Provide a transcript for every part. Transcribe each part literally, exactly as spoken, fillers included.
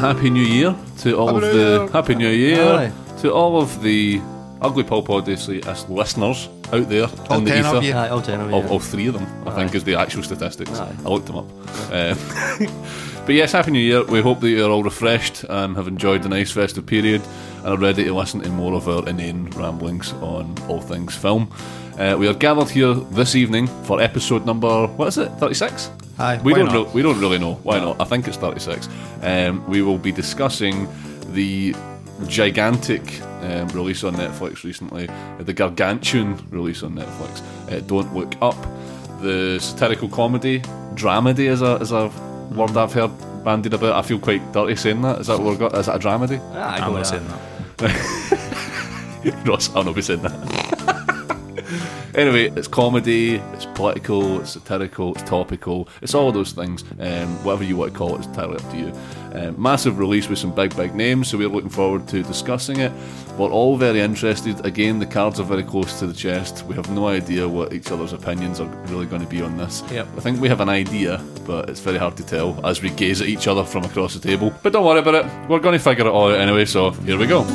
Happy New Year to all happy of the year. Happy New Year Aye. To all of the Ugly Pulp Odyssey listeners out there all in the ether. Of you. Aye, all ten of you. All, all three of them, I Aye. think, is the actual statistics. Aye. I looked them up. Um, but yes, Happy New Year. We hope that you're all refreshed and have enjoyed the nice festive period and are ready to listen to more of our inane ramblings on all things film. Uh, we are gathered here this evening for episode number, what is it, thirty-six? Aye, we don't re- we don't really know. Why not? I think it's thirty-six. Um, we will be discussing the gigantic um, release on Netflix recently, uh, the gargantuan release on Netflix, uh, Don't Look Up, the satirical comedy, dramedy is a, is a word I've heard bandied about. I feel quite dirty saying that. Is that what we've got? Is that a dramedy? Ah, I I'm not saying that. Ross, I'll not be saying that. Anyway, it's comedy, it's political, it's satirical, it's topical, it's all of those things. Um, whatever you want to call it, it's entirely up to you. Um, massive release with some big, big names, so we're looking forward to discussing it. We're all very interested. Again, the cards are very close to the chest. We have no idea what each other's opinions are really going to be on this. Yep. I think we have an idea, but it's very hard to tell as we gaze at each other from across the table. But don't worry about it. We're going to figure it all out anyway, so here we go.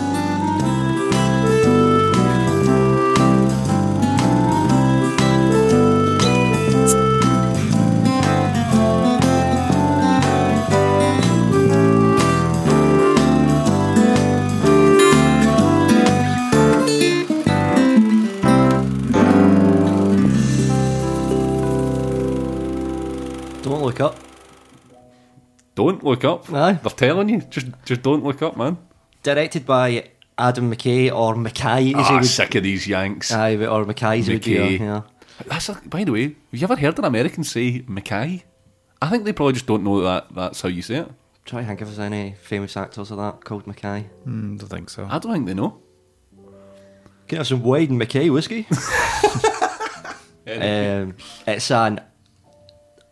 Don't look up. Aye. They're telling you. Just just don't look up, man. Directed by Adam McKay or McKay. Ah, oh, sick of these Yanks. Aye, or McKay's McKay. Would be on, yeah. That's a, by the way, have you ever heard an American say McKay? I think they probably just don't know that that's how you say it. I'm trying to think if there's any famous actors or that called McKay. Mm, I don't think so. I don't think they know. Can I have some Wade and McKay whiskey? anyway. um, it's an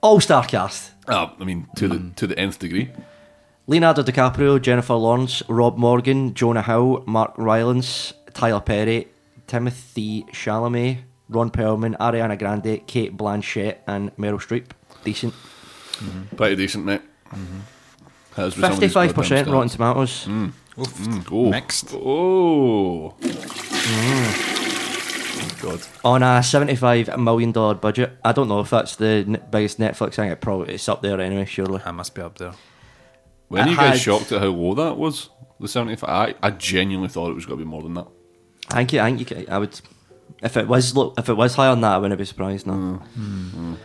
all-star cast. Oh, I mean, to the to the nth degree. Leonardo DiCaprio, Jennifer Lawrence, Rob Morgan, Jonah Hill, Mark Rylance, Tyler Perry, Timothée Chalamet, Ron Perlman, Ariana Grande, Cate Blanchett, and Meryl Streep. Decent. Mm-hmm. Pretty decent, mate. Mm-hmm. fifty-five percent Rotten Tomatoes. Mm. Oof. Mm. Oh. Mixed. Oh. Mm. God. On a seventy-five million dollars budget. I don't know if that's the n- biggest Netflix thing. It probably it's up there anyway, surely. It must be up there. When you guys had... shocked at how low that was, the seventy-five, I, I genuinely thought it was going to be more than that. I think, I think you, I would. If it was look, if it was higher than that, I wouldn't be surprised. No. Mm. Mm. one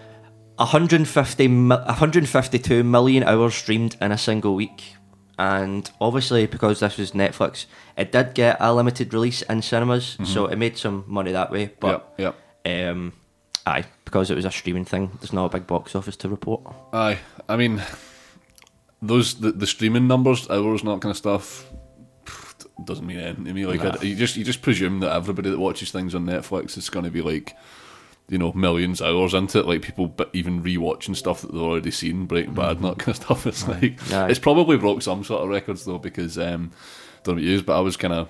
hundred fifty, one hundred fifty-two million hours streamed in a single week, and obviously because this was Netflix, it did get a limited release in cinemas, mm-hmm. so it made some money that way. But yep, yep. Um, aye, because it was a streaming thing, there's not a big box office to report. Aye, I mean, those the, the streaming numbers, hours, and that kind of stuff doesn't mean anything to me. Like nah. I, you just you just presume that everybody that watches things on Netflix is going to be like, you know, millions of hours into it, like people but even rewatching stuff that they've already seen, Breaking Bad and that kind of stuff. It's like aye. It's probably broke some sort of records though, because um, I don't know about you, but I was kind of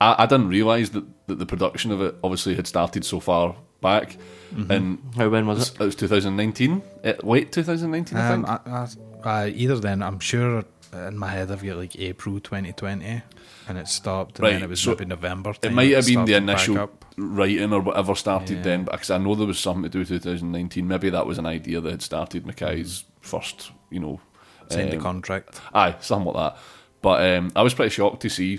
I, I didn't realise that, that the production of it obviously had started so far back. Mm-hmm. And how when was it? It was twenty nineteen, late twenty nineteen, I think. Um, I, I, either then, I'm sure in my head I've got like April twenty twenty. And it stopped, and right. then it was so maybe November time. It might have been the initial writing or whatever started yeah. then, because I know there was something to do with twenty nineteen. Maybe that was an idea that had started McKay's first, you know... Signed um, the contract. Aye, something like that. But um, I was pretty shocked to see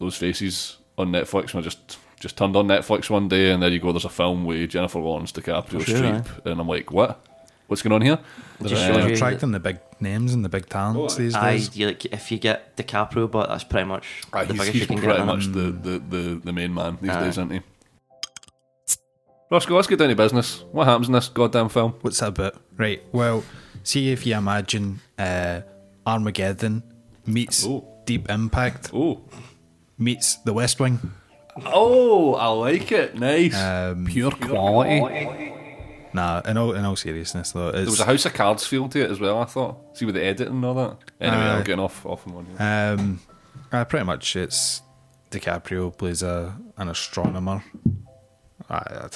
those faces on Netflix, and I just just turned on Netflix one day, and there you go, there's a film with Jennifer Lawrence, DiCaprio, sure, Streep, eh? And I'm like, what? What's going on here? They're um, attracting the big names and the big talents these days. Aye, like, if you get DiCaprio, but that's pretty much aye, the biggest you can get. He's pretty much the, the, the, the main man these aye. days, isn't he? Roscoe, let's get down to business. What happens in this goddamn film? What's that about? Right, well, see if you imagine uh, Armageddon meets oh. Deep Impact oh. meets The West Wing. Oh, I like it. Nice. Um, Pure, Pure quality. quality. Nah, in all, in all seriousness though, there was a House of Cards feel to it as well, I thought. See, with the editing and all that. Anyway, uh, I'm getting off off on one here. Um, uh, pretty much it's DiCaprio plays a an astronomer. I,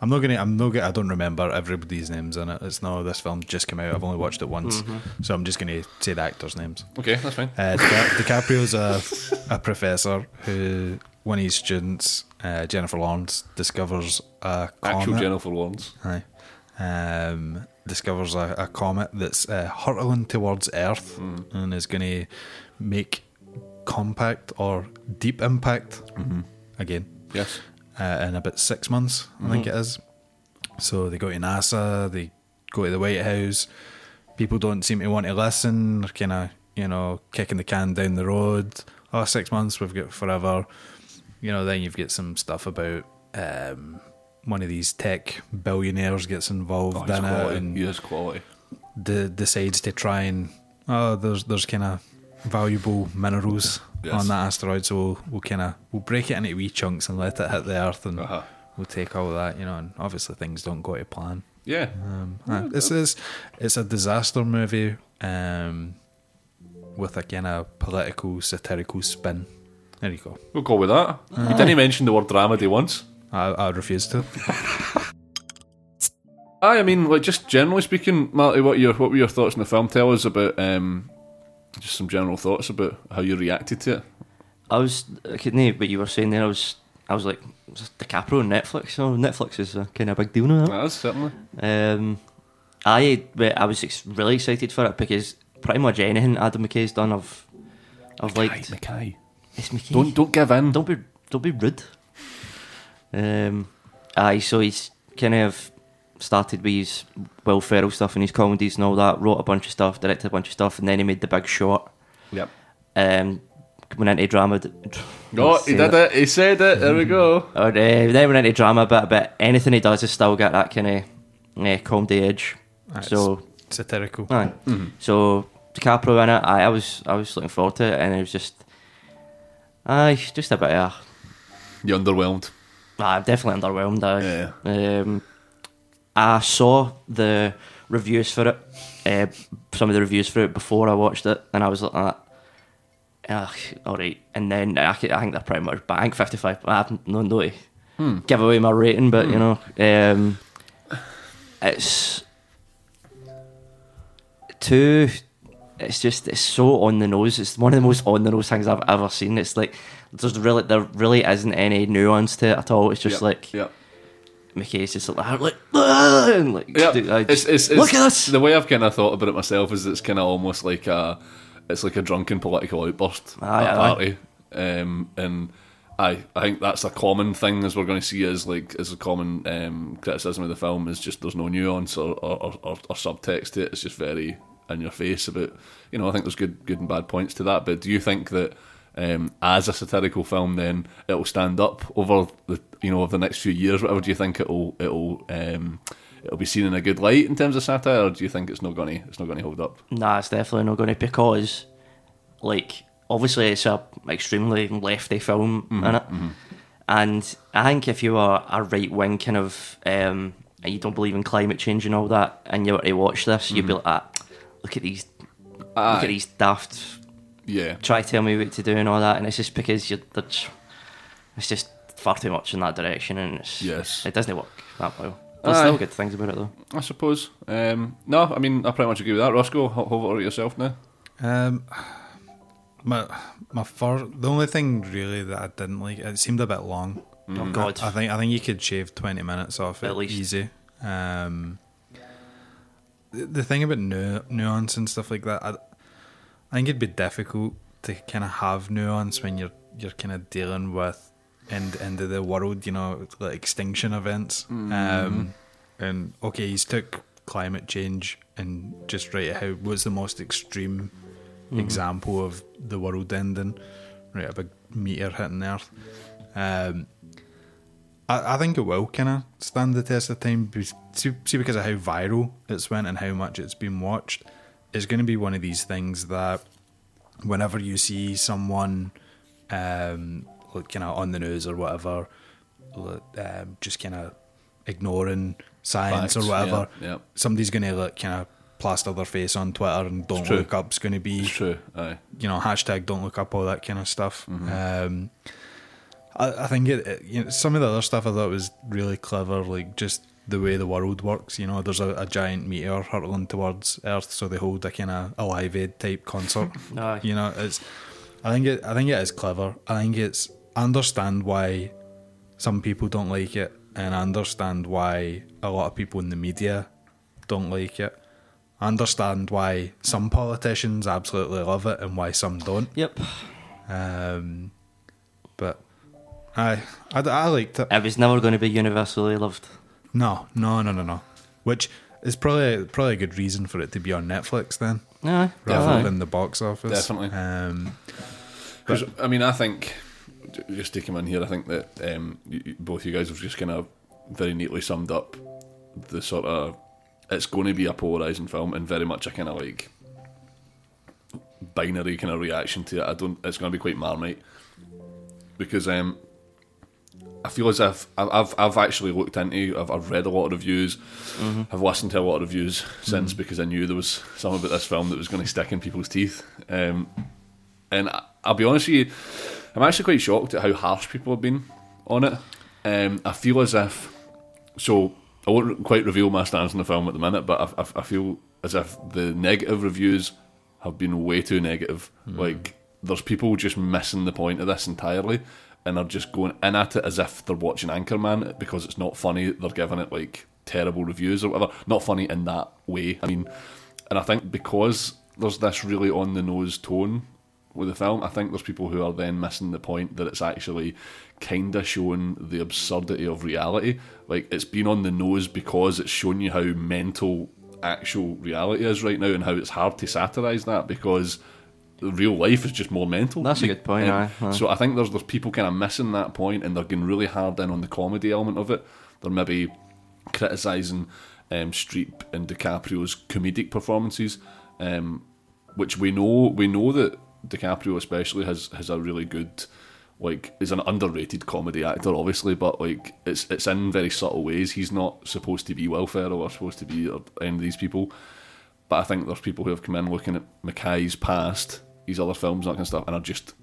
I'm not gonna. I'm not gonna. I don't remember everybody's names in it. It's not. This film just came out. I've only watched it once, mm-hmm. so I'm just gonna say the actors' names. Okay, that's fine. Uh, DiCaprio's a a professor who. One of his students, uh, Jennifer Lawrence, discovers a comet. Actual Jennifer Lawrence. Aye. Um, discovers a, a comet that's uh, hurtling towards Earth mm. and is going to make compact or deep impact mm-hmm. again. Yes. Uh, in about six months, mm-hmm. I think it is. So they go to NASA, they go to the White House. People don't seem to want to listen. They're kind of, you know, kicking the can down the road. Oh, six months, we've got forever. You know, then you've got some stuff about um, one of these tech billionaires gets involved oh, in quality. it and he is quality. De- decides to try and oh, there's there's kind of valuable minerals yes. on that asteroid, so we'll, we'll kind of we'll break it into wee chunks and let it hit the Earth, and uh-huh. we'll take all that, you know. And obviously things don't go to plan. Yeah, um, yeah it's, it's it's a disaster movie um, with a kind of political satirical spin. There you go. We'll go with that. Uh, you didn't mention the word dramedy once. I, I refuse to. I mean, like, just generally speaking, Marty, what your what were your thoughts on the film? Tell us about um, just some general thoughts about how you reacted to it. I was, I couldn't, but you were saying there, I was, I was like, DiCaprio on Netflix. So Netflix is a kind of big deal now. That is certainly. Um, I I was ex- really excited for it because pretty much anything Adam McKay's done, I've I've liked. McKay. It's McKay. Don't don't give in. Don't be don't be rude. Um, aye, so he's kind of started with his Will Ferrell stuff and his comedies and all that. Wrote a bunch of stuff, directed a bunch of stuff, and then he made The Big Short. Yep. Um, went into drama. No, he did it. He said it. There we go. Or, uh, then went into drama a bit, but anything he does is still got that kind of uh, comedy edge. Right, so it's satirical. Aye. Mm-hmm. So DiCaprio in it. I, I was I was looking forward to it, and it was just. Aye, just a bit of... You're underwhelmed. I'm definitely underwhelmed, aye. Yeah. Um, I saw the reviews for it, uh, some of the reviews for it before I watched it, and I was looking at it, alright, and then I, I think they're pretty much bank, fifty-five, I have no, no hmm. give away my rating, but, hmm. you know, um, it's too... It's just, it's so on the nose. It's one of the most on the nose things I've ever seen. It's like, there's really, there really isn't any nuance to it at all. It's just yep, like, yep. McKay's just like, like, and like yep. dude, I just, it's, it's, look it's, at us. The way I've kind of thought about it myself is it's kind of almost like a, it's like a drunken political outburst aye, at a party. Um, and I, I think that's a common thing as we're going to see is like, is a common um, criticism of the film is just there's no nuance or, or, or, or subtext to it. It's just very... in your face about, you know, I think there's good good and bad points to that, but do you think that um, as a satirical film then it'll stand up over the, you know, over the next few years, whatever, do you think it'll it'll um, it'll be seen in a good light in terms of satire, or do you think it's not going to it's not going to hold up? Nah, it's definitely not going to, because like obviously it's a extremely lefty film mm-hmm, in it mm-hmm. and I think if you are a right wing kind of um, and you don't believe in climate change and all that and you were to watch this mm-hmm. you'd be like ah, look at these, Aye. look at these daft. Yeah. Try to tell me what to do and all that, and it's just because you're. It's just far too much in that direction, and it's, yes, it doesn't work that well. There's Aye. still good things about it though, I suppose. Um, no, I mean I pretty much agree with that. Roscoe, hold it over yourself now. Um, my my fur. The only thing really that I didn't like, it seemed a bit long. Mm. Oh God! I, I think I think you could shave twenty minutes off it at least, easy. Um. The thing about nu- nuance and stuff like that, I, I think it'd be difficult to kind of have nuance when you're you're kind of dealing with end end of the world, you know, like extinction events. Mm. Um, and okay, he's took climate change and just right how what's the most extreme mm-hmm. example of the world ending, right? A big meteor hitting Earth. Um, I, I think it will kind of stand the test of time. See, see, because of how viral it's went and how much it's been watched, it's going to be one of these things that whenever you see someone, um, like kind of on the news or whatever, uh, just kind of ignoring science Facts, or whatever, yeah, yeah. somebody's going to like kind of plaster their face on Twitter and don't look up's going to be it's true, aye. You know, hashtag don't look up, all that kind of stuff. Mm-hmm. Um, I, I think it, it, you know, some of the other stuff I thought was really clever, like just the way the world works. You know, there's a, a giant meteor hurtling towards Earth, so they hold a kind of a Live Aid type concert. Aye. You know, it's. I think it. I think it is clever. I think it's. I understand why some people don't like it, and I understand why a lot of people in the media don't like it. I understand why some politicians absolutely love it and why some don't. Yep. Um, but. I, I, I liked it. It was never going to be universally loved. No, no, no, no, no. Which is probably probably a good reason for it to be on Netflix then, yeah, rather yeah. than the box office. Definitely. Um, but, I mean, I think just taking in here, I think that um, you, both you guys have just kind of very neatly summed up the sort of it's going to be a polarising film and very much a kind of like binary kind of reaction to it. I don't. It's going to be quite Marmite because. Um, I feel as if I've I've actually looked into I've I've read a lot of reviews, mm-hmm. I've listened to a lot of reviews since mm-hmm. because I knew there was something about this film that was going to stick in people's teeth, um, and I, I'll be honest with you, I'm actually quite shocked at how harsh people have been on it. Um, I feel as if so I won't quite reveal my stance on the film at the minute, but I I, I feel as if the negative reviews have been way too negative. Mm-hmm. Like there's people just missing the point of this entirely. And they're just going in at it as if they're watching Anchorman because it's not funny. They're giving it like terrible reviews or whatever. Not funny in that way. I mean, and I think because there's this really on the nose tone with the film, I think there's people who are then missing the point that it's actually kind of showing the absurdity of reality. Like it's been on the nose because it's showing you how mental actual reality is right now and how it's hard to satirise that because. Real life is just more mental. That's a good point. Um, aye. So I think there's there's people kind of missing that point, and they're getting really hard in on the comedy element of it. They're maybe criticising um, Streep and DiCaprio's comedic performances, um, which we know we know that DiCaprio especially has has a really good, like is an underrated comedy actor, obviously, but like it's it's in very subtle ways. He's not supposed to be Will Ferrell or supposed to be any of these people. But I think there's people who have come in looking at McKay's past, his other films, that kind of stuff, and are just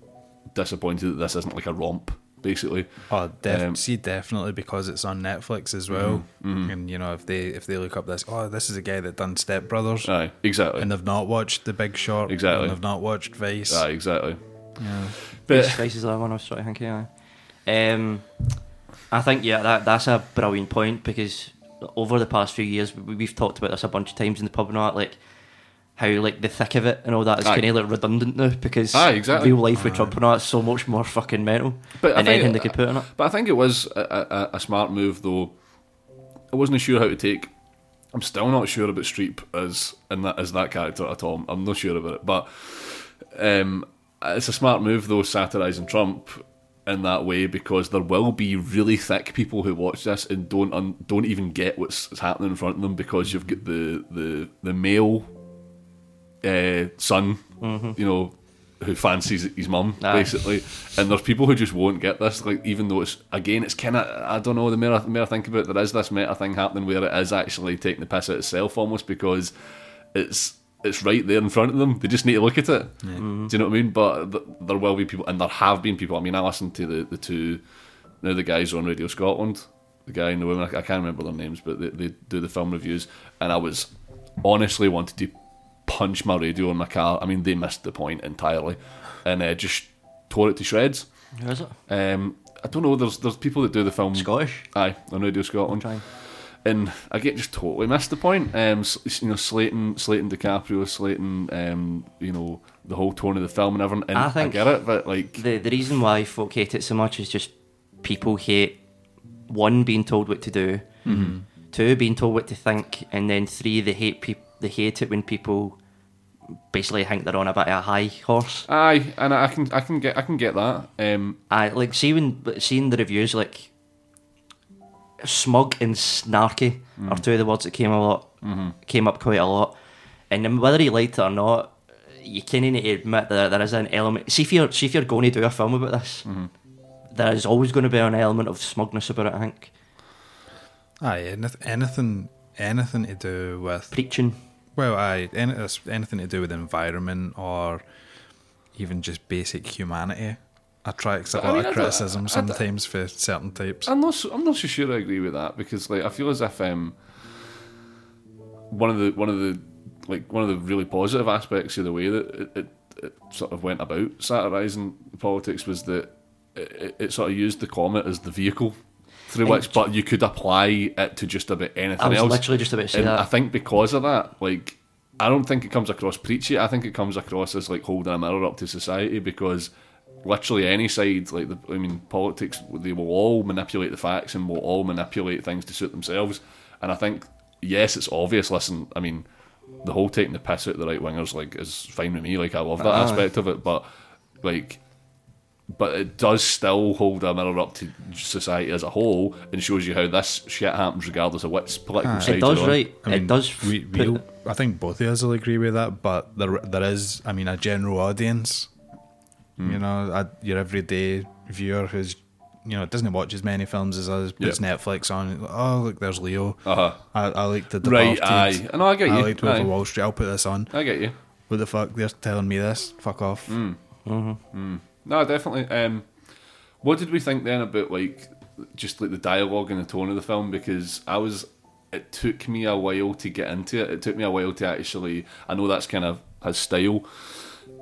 disappointed that this isn't like a romp, basically. Oh, def- um, see, definitely because it's on Netflix as well. Mm-hmm. And you know, if they if they look up this, oh, this is a guy that done Step Brothers, aye, exactly, and they've not watched The Big Short, exactly, and they've not watched Vice, aye, exactly. Yeah, but Vice is the one I was trying to think of. Um, I think yeah, that that's a brilliant point because. Over the past few years, we've talked about this a bunch of times in the pub and all that, like how like the thick of it and all that is kind of like redundant now because aye, exactly. real life with aye. Trump and all that's so much more fucking mental but than anything it, they could put in it. But I think it was a, a, a smart move, though. I wasn't sure how to take. I'm still not sure about Streep as in that as that character at all. I'm not sure about it, but um, it's a smart move, though, satirising Trump. In that way, because there will be really thick people who watch this and don't un- don't even get what's happening in front of them because you've got the the the male uh, son, mm-hmm. you know, who fancies his mum ah. basically, and there's people who just won't get this. Like even though it's again, it's kind of I don't know. The more I, the more I think about it, there is this meta thing happening where it is actually taking the piss at itself almost because it's. It's right there in front of them. They just need to look at it. Yeah. Mm-hmm. Do you know what I mean? But th- there will be people, and there have been people. I mean, I listened to the, the two, now the guys on Radio Scotland, the guy and the woman, I, I can't remember their names, but they, they do the film reviews, and I was honestly wanted to punch my radio in my car. I mean, they missed the point entirely, and uh, just tore it to shreds. Who is it? Um, I don't know. There's there's people that do the film... Scottish? Aye, on Radio Scotland. And I get just totally missed the point. Um, you know, slating, slating DiCaprio, slating, um, you know, the whole tone of the film and everything. And I think I get it, but like the the reason why folk hate it so much is just people hate one being told what to do, mm-hmm. two being told what to think, and then three they hate people. They hate it when people basically think they're on a bit of a high horse. Aye, and I can I can get I can get that. Um, I like see when seeing the reviews like. Smug and snarky mm. are two of the words that came a lot, mm-hmm. came up quite a lot. And whether you liked it or not, you kind of need to admit that there is an element. See if you're, see if you're going to do a film about this, mm-hmm. there is always going to be an element of smugness about it. I think. Aye, anything, anything to do with preaching. Well, aye, any, anything to do with environment or even just basic humanity. Attracts a lot I mean, of criticism sometimes for certain types. I'm not. I'm not so sure I agree with that because, like, I feel as if um, one of the one of the like one of the really positive aspects of the way that it, it, it sort of went about satirising politics was that it, it sort of used the comet as the vehicle through and which, but you could apply it to just about anything I was else. Literally, just about to say and that. I think because of that, like, I don't think it comes across preachy. I think it comes across as like holding a mirror up to society because. Literally any side, like the, I mean, politics, they will all manipulate the facts and will all manipulate things to suit themselves. And I think, yes, it's obvious. Listen, I mean, the whole taking the piss out of the right wingers, like, is fine with me. Like, I love that uh-huh. aspect of it, but like, but it does still hold a mirror up to society as a whole and shows you how this shit happens regardless of which political uh, side. It does, right? I mean, it does. We, we, I think both of us will agree with that. But there, there is, I mean, a general audience. You know, your everyday viewer who's, you know, doesn't watch as many films as us, puts yep. Netflix on. Oh, look, there's Leo. Uh-huh. I, I like the right, aye. No, I get you. I like Wolf of Wall Street. I'll put this on. I get you. What the fuck? They're telling me this. Fuck off. Mm. Mm-hmm. Mm. No, definitely. Um, what did we think then about like just like the dialogue and the tone of the film? Because I was, it took me a while to get into it. It took me a while to actually. I know that's kind of his style,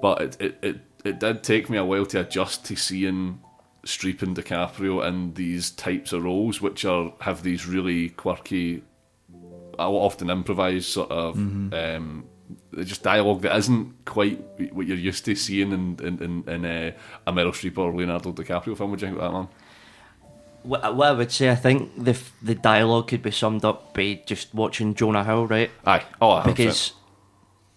but it it. it It did take me a while to adjust to seeing Streep and DiCaprio in these types of roles, which are have these really quirky, often improvised sort of mm-hmm. um, just dialogue that isn't quite what you're used to seeing in in, in, in uh, a Meryl Streep or Leonardo DiCaprio film. Would you think about that, man? What I would say, I think the the dialogue could be summed up by just watching Jonah Hill, right? Aye, oh, I because.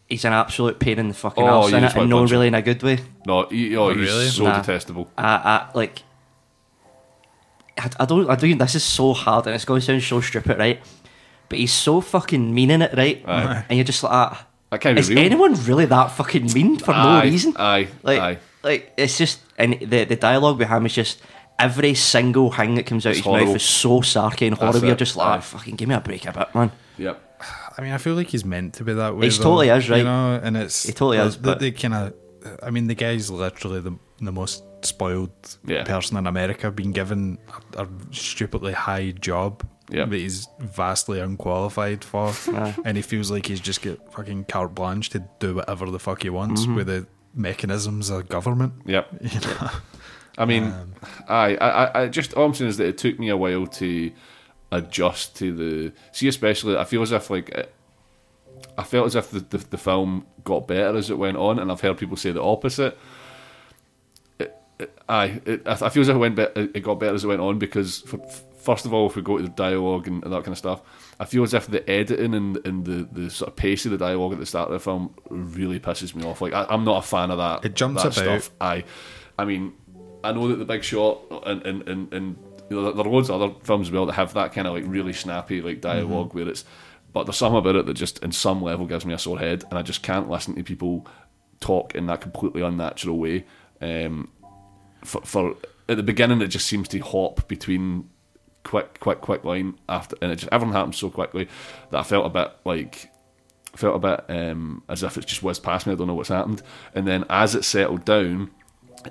He's an absolute pain in the fucking oh, ass in it, and no really in a good way. No, he, oh, he's really? so nah, detestable. I, I, like, I, I don't, I don't. This is so hard, and it's going to sound so stupid, right? But he's so fucking mean in it, right? Aye. And you're just like, ah, that can't be is real. Anyone really that fucking mean for aye, no reason? Aye, like, aye. Like it's just, and the the dialogue with him is just every single thing that comes out it's of his horrible. Mouth is so sarky and horrible. You're just like, ah, fucking give me a break a bit, man. Yep. I mean, I feel like he's meant to be that way. He totally is, right? You know, and it's he totally is. But they, they kind of, I mean, the guy's literally the the most spoiled yeah. person in America, being given a, a stupidly high job yep. that he's vastly unqualified for, yeah. and he feels like he's just got fucking carte blanche to do whatever the fuck he wants mm-hmm. with the mechanisms of government. Yep. You know? I mean, um, I, I, I just all I'm saying is that it took me a while to. Adjust to the see, especially I feel as if like it, I felt as if the, the the film got better as it went on, and I've heard people say the opposite. It, it, aye, it, I feel as if it went be, it got better as it went on because for, first of all, if we go to the dialogue and, and that kind of stuff, I feel as if the editing and and the, the sort of pace of the dialogue at the start of the film really pisses me off. Like I, I'm not a fan of that. It jumps that about. Stuff. Aye, I mean, I know that The Big Short and and and. and you know, there are loads of other films as well that have that kind of like really snappy like dialogue mm-hmm. where it's, but there's something about it that just in some level gives me a sore head, and I just can't listen to people talk in that completely unnatural way. Um, for, for at the beginning, it just seems to hop between quick, quick, quick line after, and it just everything happens so quickly that I felt a bit like felt a bit um, as if it just whizzed past me. I don't know what's happened, and then as it settled down,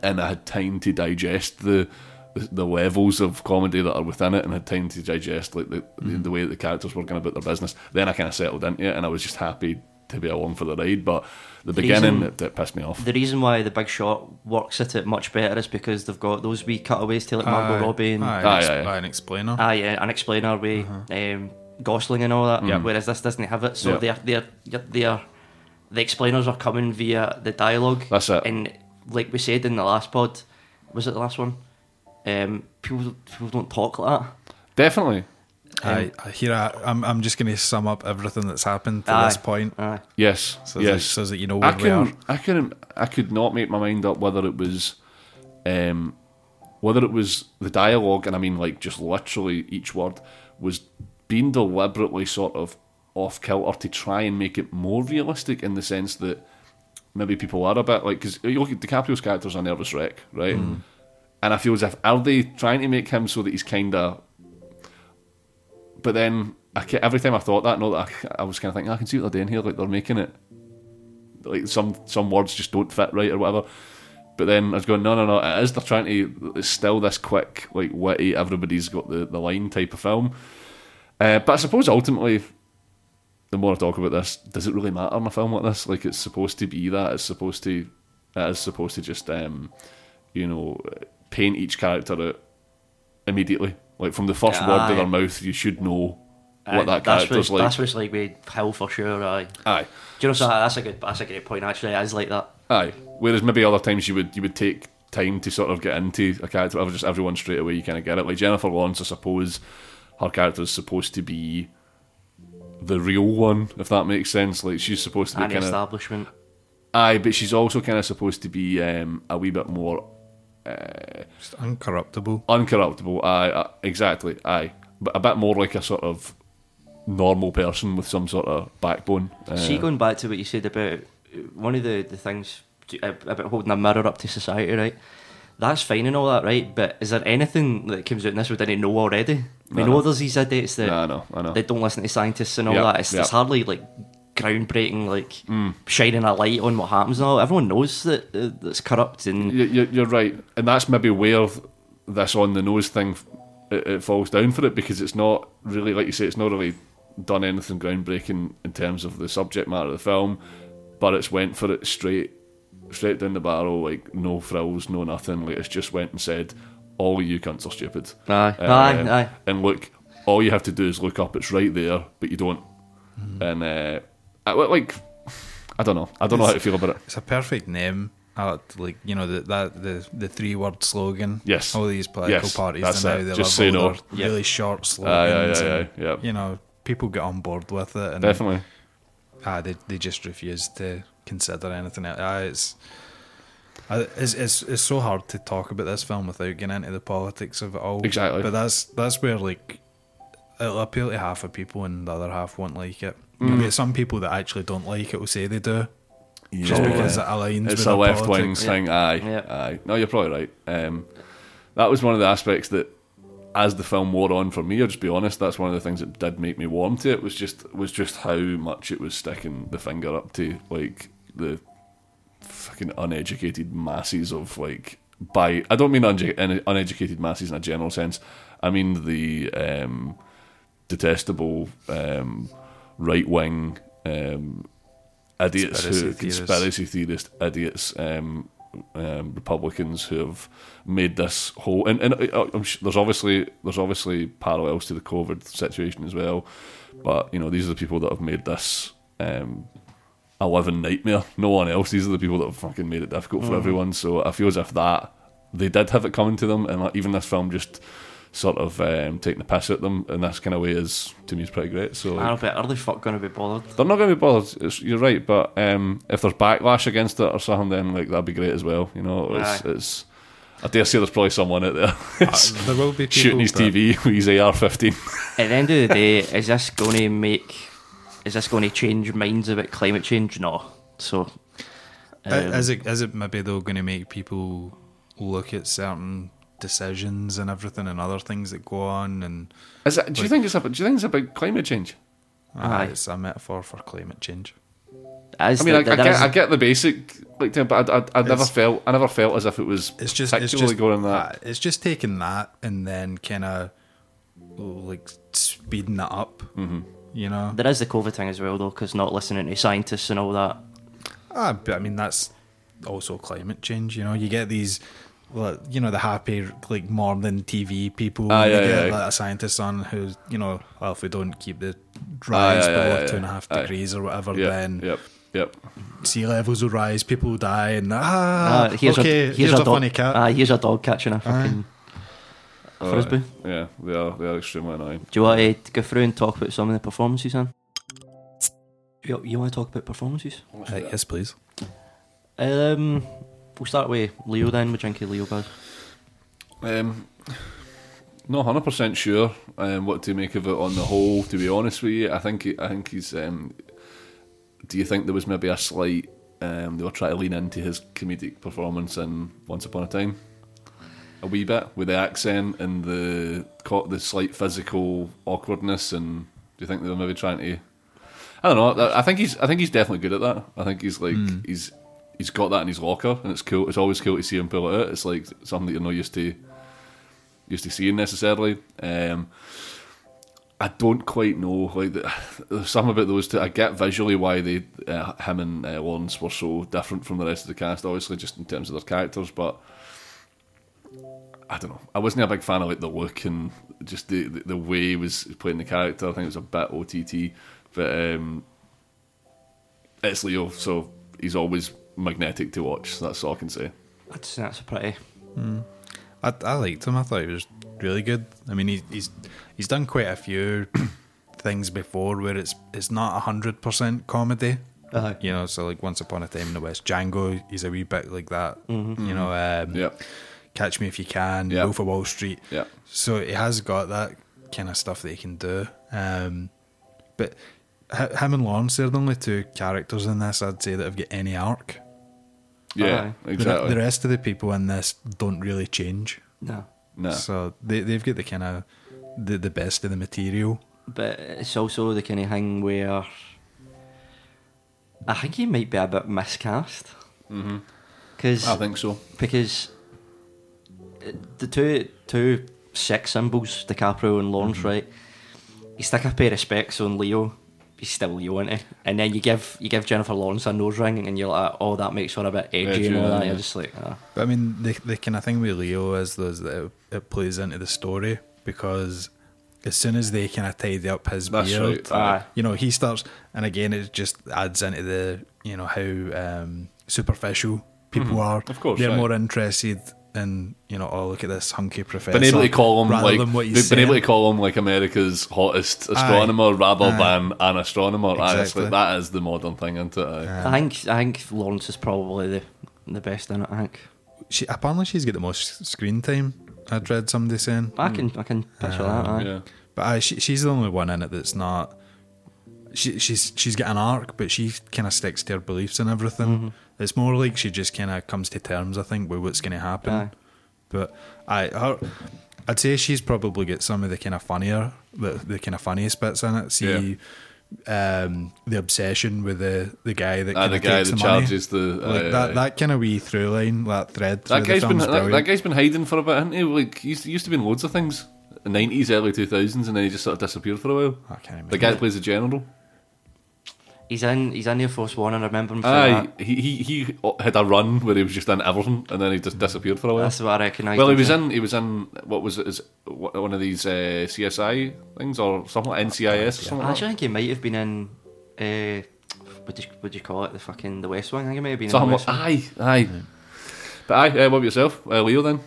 and I had time to digest the. the levels of comedy that are within it and had time to digest like the, mm-hmm. the, the way that the characters were going about their business, then I kind of settled into it and I was just happy to be along for the ride. But the, the beginning reason, it, it pissed me off. The reason why The Big Shot works at it much better is because they've got those wee cutaways to like Margot uh, Robbie and, uh, and, uh, and, uh, and explainer uh, yeah, an explainer way uh-huh. um, Gosling and all that, yeah. whereas this doesn't have it. So yeah. they're they're they're the explainers are coming via the dialogue. That's it. And like we said in the last pod, was it the last one? Um, people people don't talk like that. Definitely. Um, I here I, I'm I'm just going to sum up everything that's happened to aye, this point. Aye. Yes, so yes. That, so that you know where I can, we are. I couldn't. I could not make my mind up whether it was, um, whether it was the dialogue, and I mean like just literally each word was being deliberately sort of off kilter to try and make it more realistic in the sense that maybe people are a bit like, because you look at DiCaprio's character's a nervous wreck, right? Mm. And I feel as if are they trying to make him so that he's kind of. But then, I, every time I thought that, no, I, I was kind of thinking, I can see what they're doing here, like they're making it, like some some words just don't fit right or whatever. But then I was going, no, no, no, it is, they're trying to, it's still this quick, like witty, everybody's got the, the line type of film. Uh, but I suppose ultimately, the more I talk about this, does it really matter in a film like this? Like it's supposed to be that, it's supposed to, it is supposed to just, um, you know, paint each character out immediately. Like, from the first aye. word of their mouth, you should know aye. what that that's character's like. That's what's like with Hill, for sure, aye. Aye. Do you know, so that's a good, that's a great point, actually. It is like that. Aye. Whereas maybe other times you would you would take time to sort of get into a character, just everyone straight away, you kind of get it. Like, Jennifer Lawrence, I suppose, her character is supposed to be the real one, if that makes sense. Like, she's supposed to be kind of... establishment. Aye, but she's also kind of supposed to be um, a wee bit more... Uh, just uncorruptible uncorruptible aye, aye exactly aye but a bit more like a sort of normal person with some sort of backbone. Uh, see, going back to what you said about one of the, the things about holding a mirror up to society, right, that's fine and all that, right, but is there anything that comes out in this we didn't know already? We I know, know there's these idiots that I know, I know. they don't listen to scientists and all yep, that it's, yep. it's hardly like groundbreaking, like mm. shining a light on what happens and all. Everyone knows that uh, that's corrupt, and you're, you're right, and that's maybe where this on the nose thing it, it falls down for it, because it's not really, like you say, it's not really done anything groundbreaking in terms of the subject matter of the film, but it's went for it straight straight down the barrel, like no frills, no nothing. Like it's just went and said, all you cunts are stupid. Aye, uh, aye, aye. And look, all you have to do is look up, it's right there, but you don't. Mm. And uh I, like, I don't know. I don't it's, know how to feel about it. It's a perfect name. I like, you know, the, that the the three word slogan. Yes. All these political yes, parties that's and it. Now they just love all no. their really yeah. short slogans. Uh, yeah, yeah, yeah, and, yeah. You know, people get on board with it. And definitely. Ah, they they just refuse to consider anything else. Ah, it's, it's it's it's so hard to talk about this film without getting into the politics of it all. Exactly. But that's that's where like it'll appeal to half of people and the other half won't like it. Mm. There's some people that actually don't like it will say they do, yeah. just because it aligns. It's with a left wing thing. Yeah. Aye, yeah. aye. No, you're probably right. Um, that was one of the aspects that, as the film wore on for me, I'll just be honest, that's one of the things that did make me warm to it. Was just was just how much it was sticking the finger up to like the fucking uneducated masses of like. By I don't mean uneducated, uneducated masses in a general sense. I mean the um, detestable. Um, right-wing um, idiots, conspiracy, who, theorists. conspiracy theorist idiots, um, um, Republicans who have made this whole. And, and uh, I'm sure there's obviously there's obviously parallels to the COVID situation as well, but you know these are the people that have made this um, a living nightmare. No one else. These are the people that have fucking made it difficult for mm-hmm. everyone. So I feel as if that they did have it coming to them, and like, even this film just. Sort of um, taking the piss at them in this kind of way is, to me, is pretty great. So I don't know, are they fuck going to be bothered? They're not going to be bothered. It's, you're right, but um, if there's backlash against it or something, then like that'd be great as well. You know, it's, it's I dare say there's probably someone out there. Uh, there will be people shooting his T V with his A R fifteen. At the end of the day, is this going to make? Is this going to change minds about climate change? No. So um, is it? Is it maybe though going to make people look at certain? Decisions and everything, and other things that go on, and is that, do like, you think it's about? Do you think it's about climate change? Aye, it's a metaphor for climate change. As I mean, the, I, the, I, get, I get the basic, like, but I, I, I never felt, I never felt as if it was. It's just, it's just going that. It's just taking that and then kind of like speeding it up. Mm-hmm. You know, there is the COVID thing as well, though, because not listening to scientists and all that. Ah, but I mean that's also climate change. You know, you get these. like, you know, the happy like morning T V people. Ah, yeah, you get yeah, like, a scientist on who's, you know, well, if we don't keep the rise ah, yeah, below yeah, yeah, two and a half yeah. degrees or whatever, yep, then yep, yep. sea levels will rise, people will die, and ah, uh, here's okay, a, here's, here's a, a dog, funny cat. Ah, uh, here's a dog catching a fucking uh, a frisbee. Right. Yeah, they are they are extremely annoying. Do you want uh, to go through and talk about some of the performances, then? You, you want to talk about performances? Uh, yes, please. Um, we'll start with Leo then. We're drinking Leo, bud. Um, not one hundred percent sure um, what to make of it on the whole, to be honest with you. I think I think he's... Um, do you think there was maybe a slight... Um, they were trying to lean into his comedic performance in Once Upon a Time? A wee bit, with the accent and the, the slight physical awkwardness, and do you think they were maybe trying to... I don't know. I think he's. I think he's definitely good at that. I think he's like mm. he's he's got that in his locker, and it's cool. It's always cool to see him pull it out. It's like something that you're not used to used to seeing necessarily. Um, I don't quite know. Like the, there's something about those two. I get visually why they uh, him and uh, Lawrence were so different from the rest of the cast. Obviously, just in terms of their characters, but I don't know. I wasn't a big fan of like the look and just the the, the way he was playing the character. I think it was a bit O T T. But um, it's Leo, so he's always magnetic to watch. That's all I can say. I just think that's pretty. Mm. I I liked him. I thought he was really good. I mean, he, he's he's done quite a few things before where it's it's not a hundred percent comedy. Uh-huh. You know, so like Once Upon a Time in the West, Django, he's a wee bit like that. Mm-hmm. You know, um, yep. Catch Me If You Can, yep. Wolf of Wall Street. Yep. So he has got that kind of stuff that he can do. Um, but. Him and Lawrence are the only two characters in this, I'd say, that have got any arc. Yeah, uh, exactly. The, the rest of the people in this don't really change. No. No. So they, they've got the kind of the, the best of the material. But it's also the kind of thing where I think he might be a bit miscast. Mm-hmm. Cause, I think so. Because the two, two sex symbols, DiCaprio and Lawrence, mm-hmm. right? You stick a pair of specs on Leo... He's still Leo, isn't he? And then you give you give Jennifer Lawrence a nose ring, and you're like, oh, that makes her a bit edgy, edgy and all that. Yeah. You're just like, oh. But I mean, the the kind of thing with Leo is those that it, it plays into the story, because as soon as they kind of tidy up his That's beard, right. uh, you know, he starts, and again, it just adds into the you know how um, superficial people mm-hmm. are. Of course, they're right. more interested. And you know, oh look at this hunky professor. Been able to call him like been saying. able to call him like America's hottest astronomer aye. rather aye. than an astronomer. Exactly. Honestly, that is the modern thing, isn't it? I think I think Lawrence is probably the the best in it. I think she apparently she's got the most screen time. I'd read somebody saying. I can I can picture um, that. Aye. Yeah. But aye, she, she's the only one in it that's not. She she's she's got an arc, but she kind of sticks to her beliefs and everything. Mm-hmm. It's more like she just kind of comes to terms, I think, with what's going to happen. Aye. But I, her, I'd say she's probably got some of the kind of funnier, the, the kind of funniest bits in it. See, yeah. um, the obsession with the, the guy that ah, kind of takes the money. The guy that charges the... Like uh, that uh, that kind of wee through line, that thread that guy's been that, that guy's been hiding for a bit, hasn't he? Like, he used to be in loads of things. The nineties, early two thousands, and then he just sort of disappeared for a while. I can't remember. The guy that plays the general. He's in He's in Air Force One, and I remember him for that. He, he, he had a run where he was just in everything, and then he just disappeared for a while. That's what I recognise. Well, he was in, he was in, what was it, is one of these uh, C S I things, or something like N C I S yeah. or something. I actually like. think he might have been in, uh, what, do you, what do you call it, the fucking, the West Wing? I think he might have been something in the West like, Wing. Aye, aye. Mm-hmm. But aye, uh, what about yourself? Uh, Leo, then?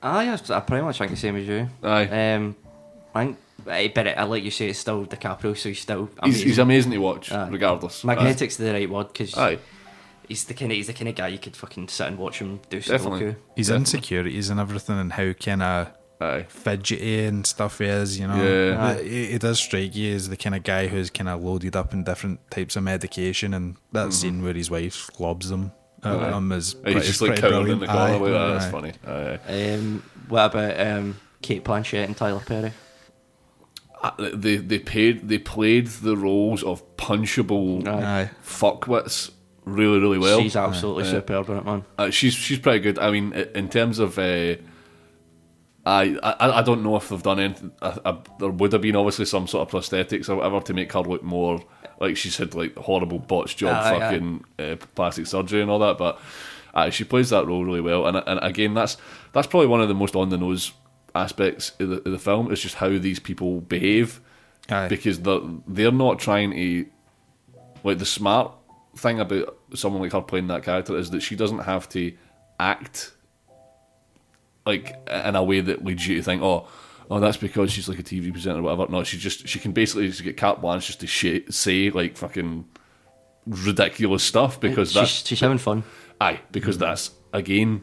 Aye, I, I pretty much think the same as you. Aye. Um, I think... But it, like you say, it's still DiCaprio, so he's still amazing. He's, he's amazing to watch, uh, regardless. Magnetic's aye. the right word, because he's the kind of he's the kind of guy you could fucking sit and watch him do stuff like that. His insecurities and everything, and how kind of fidgety and stuff he is, you know. Yeah. It, it, it does strike you as the kind of guy who's kind of loaded up in different types of medication, and that mm-hmm. scene where his wife lobs him at aye. him is pretty, he's just like cowered in the corner like that. That's funny. Aye. Um, what about um, Cate Blanchett and Tyler Perry? They they paid they played the roles of punchable aye. fuckwits really really well. She's absolutely uh, superb in it, man. Uh, she's she's pretty good. I mean, in terms of, uh, I, I I don't know if they've done anything. I, I, there would have been obviously some sort of prosthetics or whatever to make her look more like she's had like horrible botch job aye, fucking aye. Uh, plastic surgery and all that, but. uh, she plays that role really well. And, and again, that's that's probably one of the most on the nose aspects of the, of the film. It's just how these people behave, aye. because they're they're not trying to, like, the smart thing about someone like her playing that character is that she doesn't have to act like in a way that leads you to think, oh, oh, that's because she's like a T V presenter or whatever. No, she just she can basically just get Cate Blanchett just to sh- say like fucking ridiculous stuff because she's, that's she's having fun. Aye, because that's again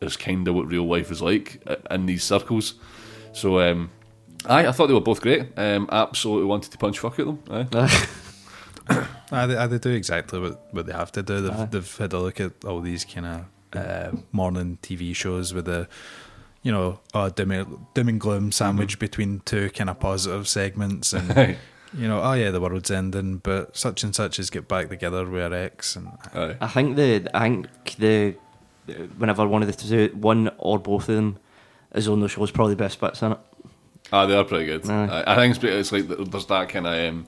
is kind of what real life is like in these circles. So, um, aye, I thought they were both great. Um, absolutely wanted to punch fuck at them. Aye. aye, they, aye, they do exactly what, what they have to do. They've aye. they've had a look at all these kind of uh, morning T V shows with the, you know, a doom and gloom sandwich mm-hmm. between two kind of positive segments, and you know, oh yeah, the world's ending, but such and such is get back together. We're X, and aye. I think the I think the whenever one of the two, one or both of them, is on the show is probably the best bits in it. Ah, they are pretty good. Aye. I think it's, it's like there's that kind of. Um,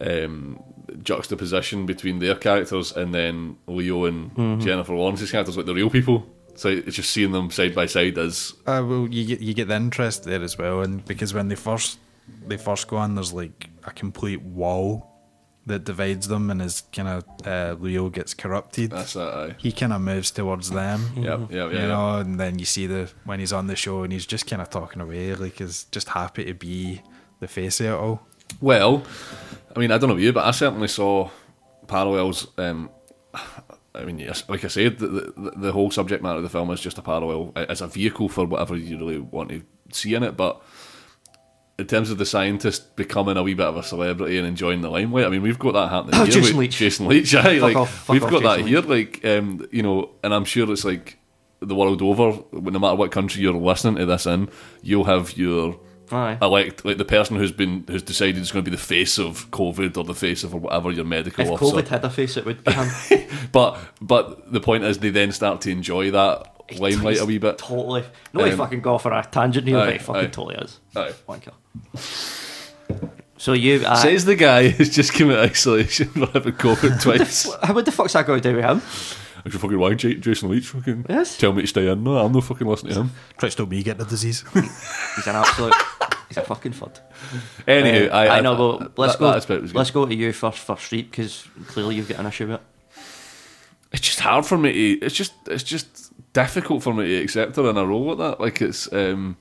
Um, juxtaposition between their characters and then Leo and mm-hmm. Jennifer Lawrence's characters, like the real people. So it's just seeing them side by side as uh, well. You get you get the interest there as well, and because when they first they first go on, there's like a complete wall that divides them, and as kind of uh, Leo gets corrupted, that's that. Aye. He kind of moves towards them. Yeah, yeah, yeah. You know, and then you see the when he's on the show and he's just kind of talking away, like he's just happy to be the face of it all. Well, I mean, I don't know about you, but I certainly saw parallels. Um, I mean, yes, like I said, the, the the whole subject matter of the film is just a parallel. It's a vehicle for whatever you really want to see in it. But in terms of the scientist becoming a wee bit of a celebrity and enjoying the limelight, I mean, we've got that happening here. Jason Leach. Jason Leach, aye. Like, off, we've off, got Jason that here, Leach. Like, um, you know, and I'm sure it's like the world over, no matter what country you're listening to this in, you'll have your... Aye. Elect like the person who's been who's decided it's going to be the face of COVID or the face of whatever your medical if officer. If COVID had a face, it would be him. but but the point is, they then start to enjoy that it limelight a wee bit. Totally. No, um, he fucking go for a tangent here. Aye, he fucking aye. totally is. Aye. Wanker. So you uh, says the guy who's just came out of isolation for having COVID twice. How the fuck's that going to do with him? I should fucking wag Jason Leach fucking yes. tell me to stay in. No, I'm not fucking listening to him. Try to stop me getting the disease. He's an absolute. He's a fucking fud. Anywho, uh, I, I know. Well, let's that, go. That let's go to you first for Streep, because clearly you've got an issue with it. It's just hard for me to. It's just. It's just difficult for me to accept her in a role like that. Like it's. Um,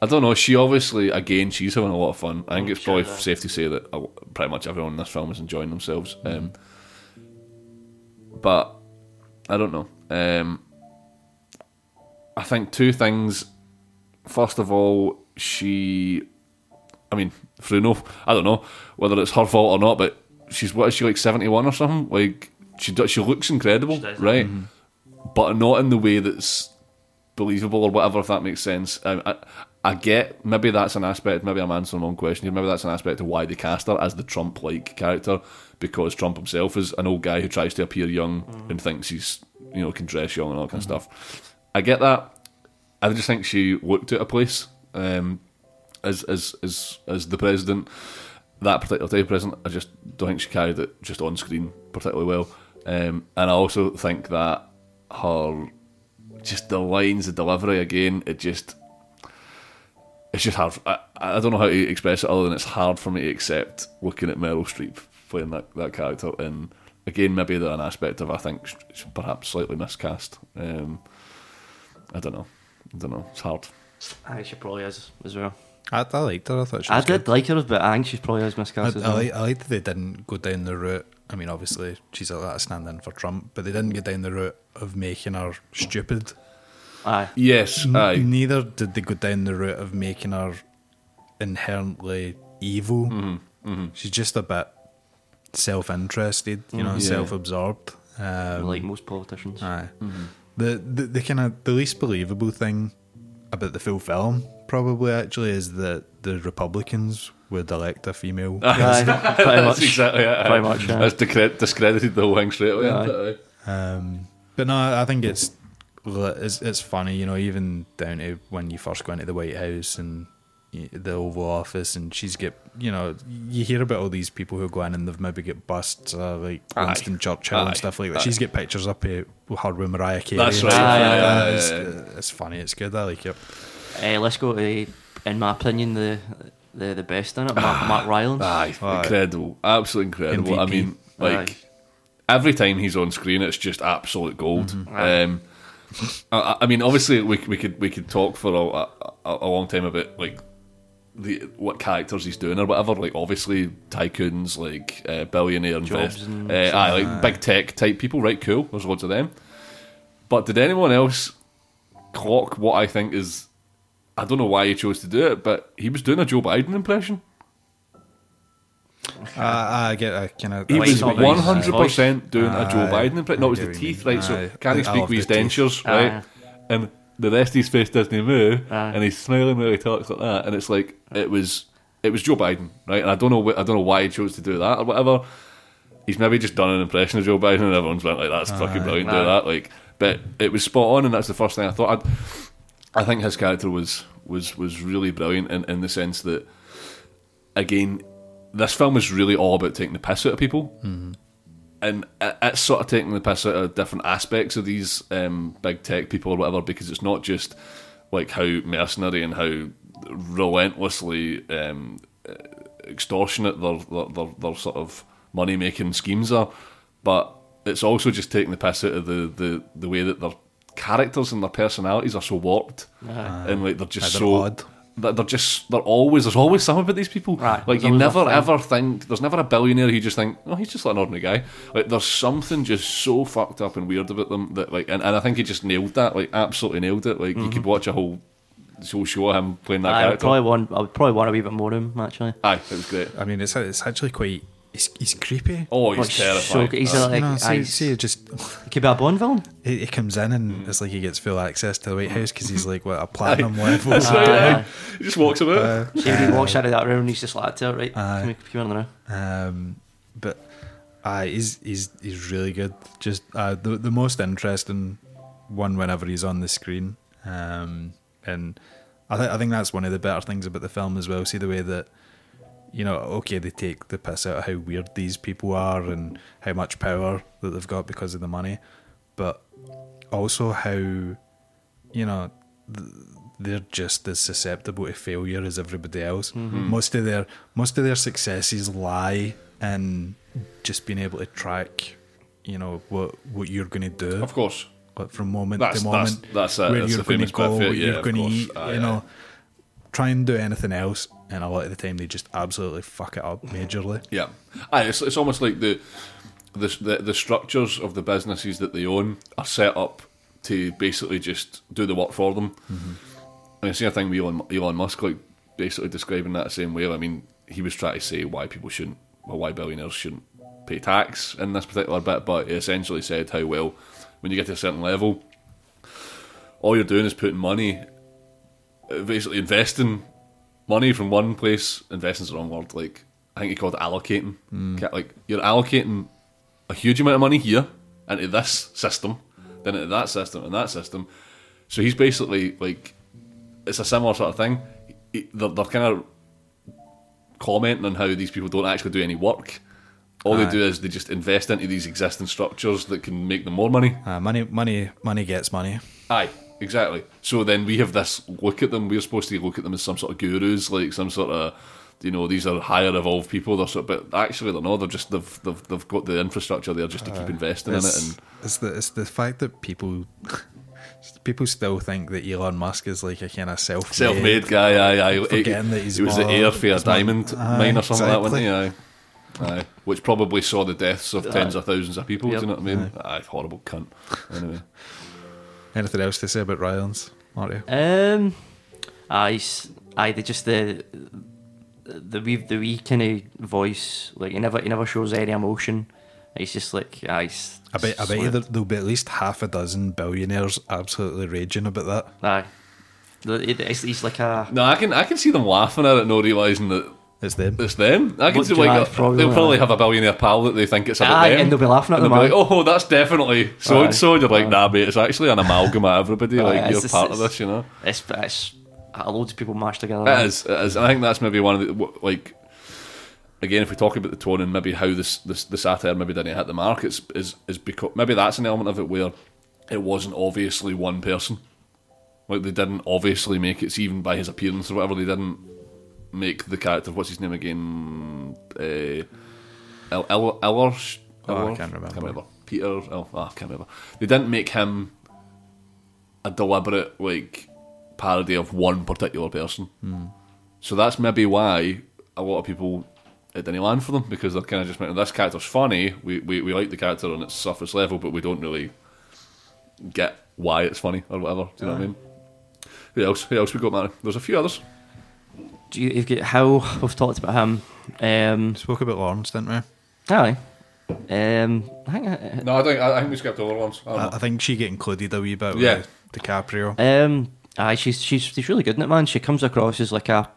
I don't know. She obviously, again, she's having a lot of fun. I think it's probably sure, safe to say that pretty much everyone in this film is enjoying themselves. Um, but. I don't know. Um, I think two things. First of all, she... I mean, through no... I don't know whether it's her fault or not, but she's, what is she, like seventy-one or something? Like, she do, she looks incredible, she right? Mm-hmm. But not in the way that's believable or whatever, if that makes sense. Um, I, I get, maybe that's an aspect, maybe I'm answering my own question here, maybe that's an aspect of why they cast her as the Trump-like character, because Trump himself is an old guy who tries to appear young mm. and thinks he's, you know, can dress young and all that kind mm. of stuff. I get that. I just think she looked at a place um, as as as as the president, that particular type of president. I just don't think she carried it just on screen particularly well. Um, and I also think that her, just the lines, the delivery again, it just, it's just hard. I, I don't know how to express it other than it's hard for me to accept looking at Meryl Streep playing that, that character, and again maybe there's an aspect of, I think, perhaps slightly miscast. um, I don't know I don't know it's hard. I think she probably is as well. I, I liked her I thought she was I did good. like her but I think she probably is miscast I, as well. I like, I like that they didn't go down the route. I mean, obviously she's a, a stand-in for Trump, but they didn't go down the route of making her stupid. Aye. Yes, aye. N- neither did they go down the route of making her inherently evil. Mm-hmm. Mm-hmm. She's just a bit self-interested, you know, yeah. self-absorbed, um, like most politicians. Aye. Mm-hmm. The the, the kind of the least believable thing about the full film, probably, actually, is that the Republicans would elect a female. Aye, pretty that's much. Exactly it. Pretty much. Yeah. That's discred- discredited the whole thing straight away. Aye. Aye. Um, but no, I think it's, it's it's funny, you know, even down to when you first go into the White House and the Oval Office, and she's get, you know, you hear about all these people who go in and they've maybe get busts, uh, like aye. Winston Churchill aye. and stuff like that. Aye. She's get pictures up of her with Mariah Carey. That's right. Aye, aye, aye. It's, it's funny. It's good. I like it. Uh, let's go to, in my opinion, the the, the best in it. Mark, Mark Rylance. Aye, aye. Incredible. Absolutely incredible. M V P. I mean, like aye. every time he's on screen, it's just absolute gold. Mm-hmm. Um, I, I mean, obviously, we we could we could talk for a, a, a long time about like. The, what characters he's doing or whatever, like obviously tycoons, like uh, billionaire invest, and uh, aye, like aye. big tech type people, right? Cool, there's loads of them. But did anyone else clock what I think is? I don't know why he chose to do it, but he was doing a Joe Biden impression. Uh, I get a kind of. He was one hundred percent doing uh, a Joe Biden impression. No, it was the teeth, right? Uh, so can he speak with his dentures, right? Uh, and. The rest of his face doesn't move, uh, and he's smiling when he talks like that, and it's like it was it was Joe Biden, right? And I don't know, I don't know why he chose to do that or whatever. He's maybe just done an impression of Joe Biden, and everyone's went like, "That's uh, fucking brilliant, nah. do that." Like, but it was spot on, and that's the first thing I thought. I'd, I think his character was was was really brilliant in, in the sense that, again, this film is really all about taking the piss out of people. Mm-hmm. And it's sort of taking the piss out of different aspects of these um, big tech people or whatever, because it's not just like how mercenary and how relentlessly um, extortionate their, their, their, their sort of money-making schemes are, but it's also just taking the piss out of the, the, the way that their characters and their personalities are so warped. Uh, and like they're just so... Odd. They're just, they're always, there's always something about these people. Right, like, you never ever think, there's never a billionaire who you just think, oh, he's just like an ordinary guy. Like, there's something just so fucked up and weird about them that, like, and, and I think he just nailed that, like, absolutely nailed it. Like, mm-hmm. you could watch a whole, whole show of him playing that I character. Probably want, I would probably want a wee bit more of him, actually. Aye, it was great. I mean, it's it's actually quite, he's, he's creepy. Oh, he's like, terrifying. So, he's like, no, see, see, just, he could be a Bond villain. He, he comes in and mm. it's like he gets full access to the White House because he's like, what, a platinum level. That's right, uh, he just walks about. Uh, so he uh, walks out of that room and he's just like, right, uh, come, come on now. Um, but uh, he's, he's, he's really good. Just uh, the, the most interesting one whenever he's on the screen. Um, and I, th- I think that's one of the better things about the film as well. See the way that, you know, okay, they take the piss out of how weird these people are and how much power that they've got because of the money, but also how, you know, they're just as susceptible to failure as everybody else. Mm-hmm. Most of their most of their successes lie in just being able to track, you know, what what you're going to do. Of course. But from moment that's, to moment, that's, that's it. Where that's you're going to go, what yeah, you're going to eat, ah, you yeah. know. Try and do anything else, and a lot of the time they just absolutely fuck it up majorly. Yeah, Aye, it's, it's almost like the, the the the structures of the businesses that they own are set up to basically just do the work for them. Mm-hmm. And I see a thing with Elon, Elon Musk, like basically describing that the same way. I mean, he was trying to say why people shouldn't, or why billionaires shouldn't pay tax in this particular bit, but he essentially said how, well, when you get to a certain level, all you're doing is putting money. Basically, investing money from one place, investing's the wrong word. Like, I think he called it allocating. Mm. Like, you're allocating a huge amount of money here into this system, then into that system, and that system. So he's basically like, it's a similar sort of thing. They're, they're kind of commenting on how these people don't actually do any work. All Aye. They do is they just invest into these existing structures that can make them more money. Uh, money, money, money gets money. Aye. Exactly. So then we have this look at them. We're supposed to look at them as some sort of gurus, like some sort of, you know, these are higher evolved people. They're sort of, but actually they're not. They're just they've they've, they've got the infrastructure there just to uh, keep investing in it. And it's the it's the fact that people people still think that Elon Musk is like a kind of self self made guy. Aye, aye. Forgetting that he's he was the heir for a diamond aye, mine or something exactly. like that, wasn't he? Aye. Aye. Which probably saw the deaths of tens aye. Of thousands of people. Yep. Do you know what I mean? Aye, aye horrible cunt. Anyway. Anything else to say about Rylance, Marty? Um, I, I, just the the wee the wee kind of voice, like he never he never shows any emotion. He's just like, I. I bet I bet you there'll be at least half a dozen billionaires absolutely raging about that. Aye, it's, it's like a. No, I can I can see them laughing at it, not realising that. It's them. It's them. I can see like probably they'll probably have a billionaire pal that they think it's about aye, them, and they'll be laughing at and them. They'll be like, "Oh, that's definitely so aye, and so." You're like, aye. "Nah, mate, it's actually an amalgam of everybody. Aye, like you're just, part of this, you know." It's, it's loads of people mashed together. It is, it is. I think that's maybe one of the, like, again, if we talk about the tone and maybe how this, this the satire maybe didn't hit the mark, it's, is, is because maybe that's an element of it where it wasn't obviously one person. Like, they didn't obviously make it, even by his appearance or whatever, they didn't make the character, what's his name again? Uh, El- El- Ellersh? Oh, I can't remember. Can't remember. Peter, oh, I can't remember. They didn't make him a deliberate, like, parody of one particular person. Mm. So that's maybe why a lot of people, it didn't land for them, because they're kind of just meant, this character's funny, we, we, we like the character on its surface level, but we don't really get why it's funny or whatever. Do you know what I mean? Who else? Who else we got, man? There's a few others. Do you, you've got Hill, we've talked about him. Um, Spoke about Lawrence, didn't we? Aye. Um, I think I, no, I think I think we skipped over Lawrence. I, I, I think she get included a wee bit. Yeah, with DiCaprio. Um, aye, she's she's she's really good in it, man. She comes across as like a,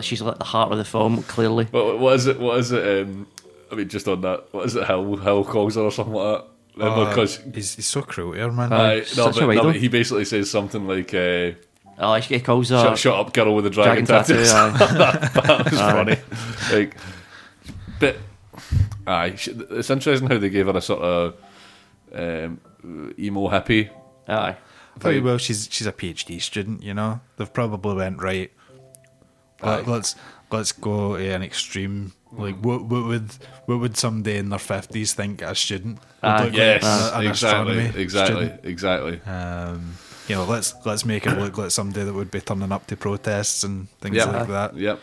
she's like the heart of the film, clearly. What, what is it? What is it? Um, I mean, just on that, what is it? Hill Hill calls her or something like that. Oh, because he's, he's so cruel here, man. Uh, no, but, no, but he basically says something like, uh, oh, he calls her shut, shut up girl with the dragon, dragon tattoo. that, that was funny. Like, but aye, it's interesting how they gave her a sort of um, emo hippie. Aye. Very well, she's she's a PhD student, you know. They've probably went right. Aye. Let's let's go to an extreme. Like, what, what would what would somebody in their fifties think a student would uh, look yes, like? An exactly, exactly, student? exactly. Um, you know, let's let's make it look like somebody that would be turning up to protests and things yep. like that. Yep.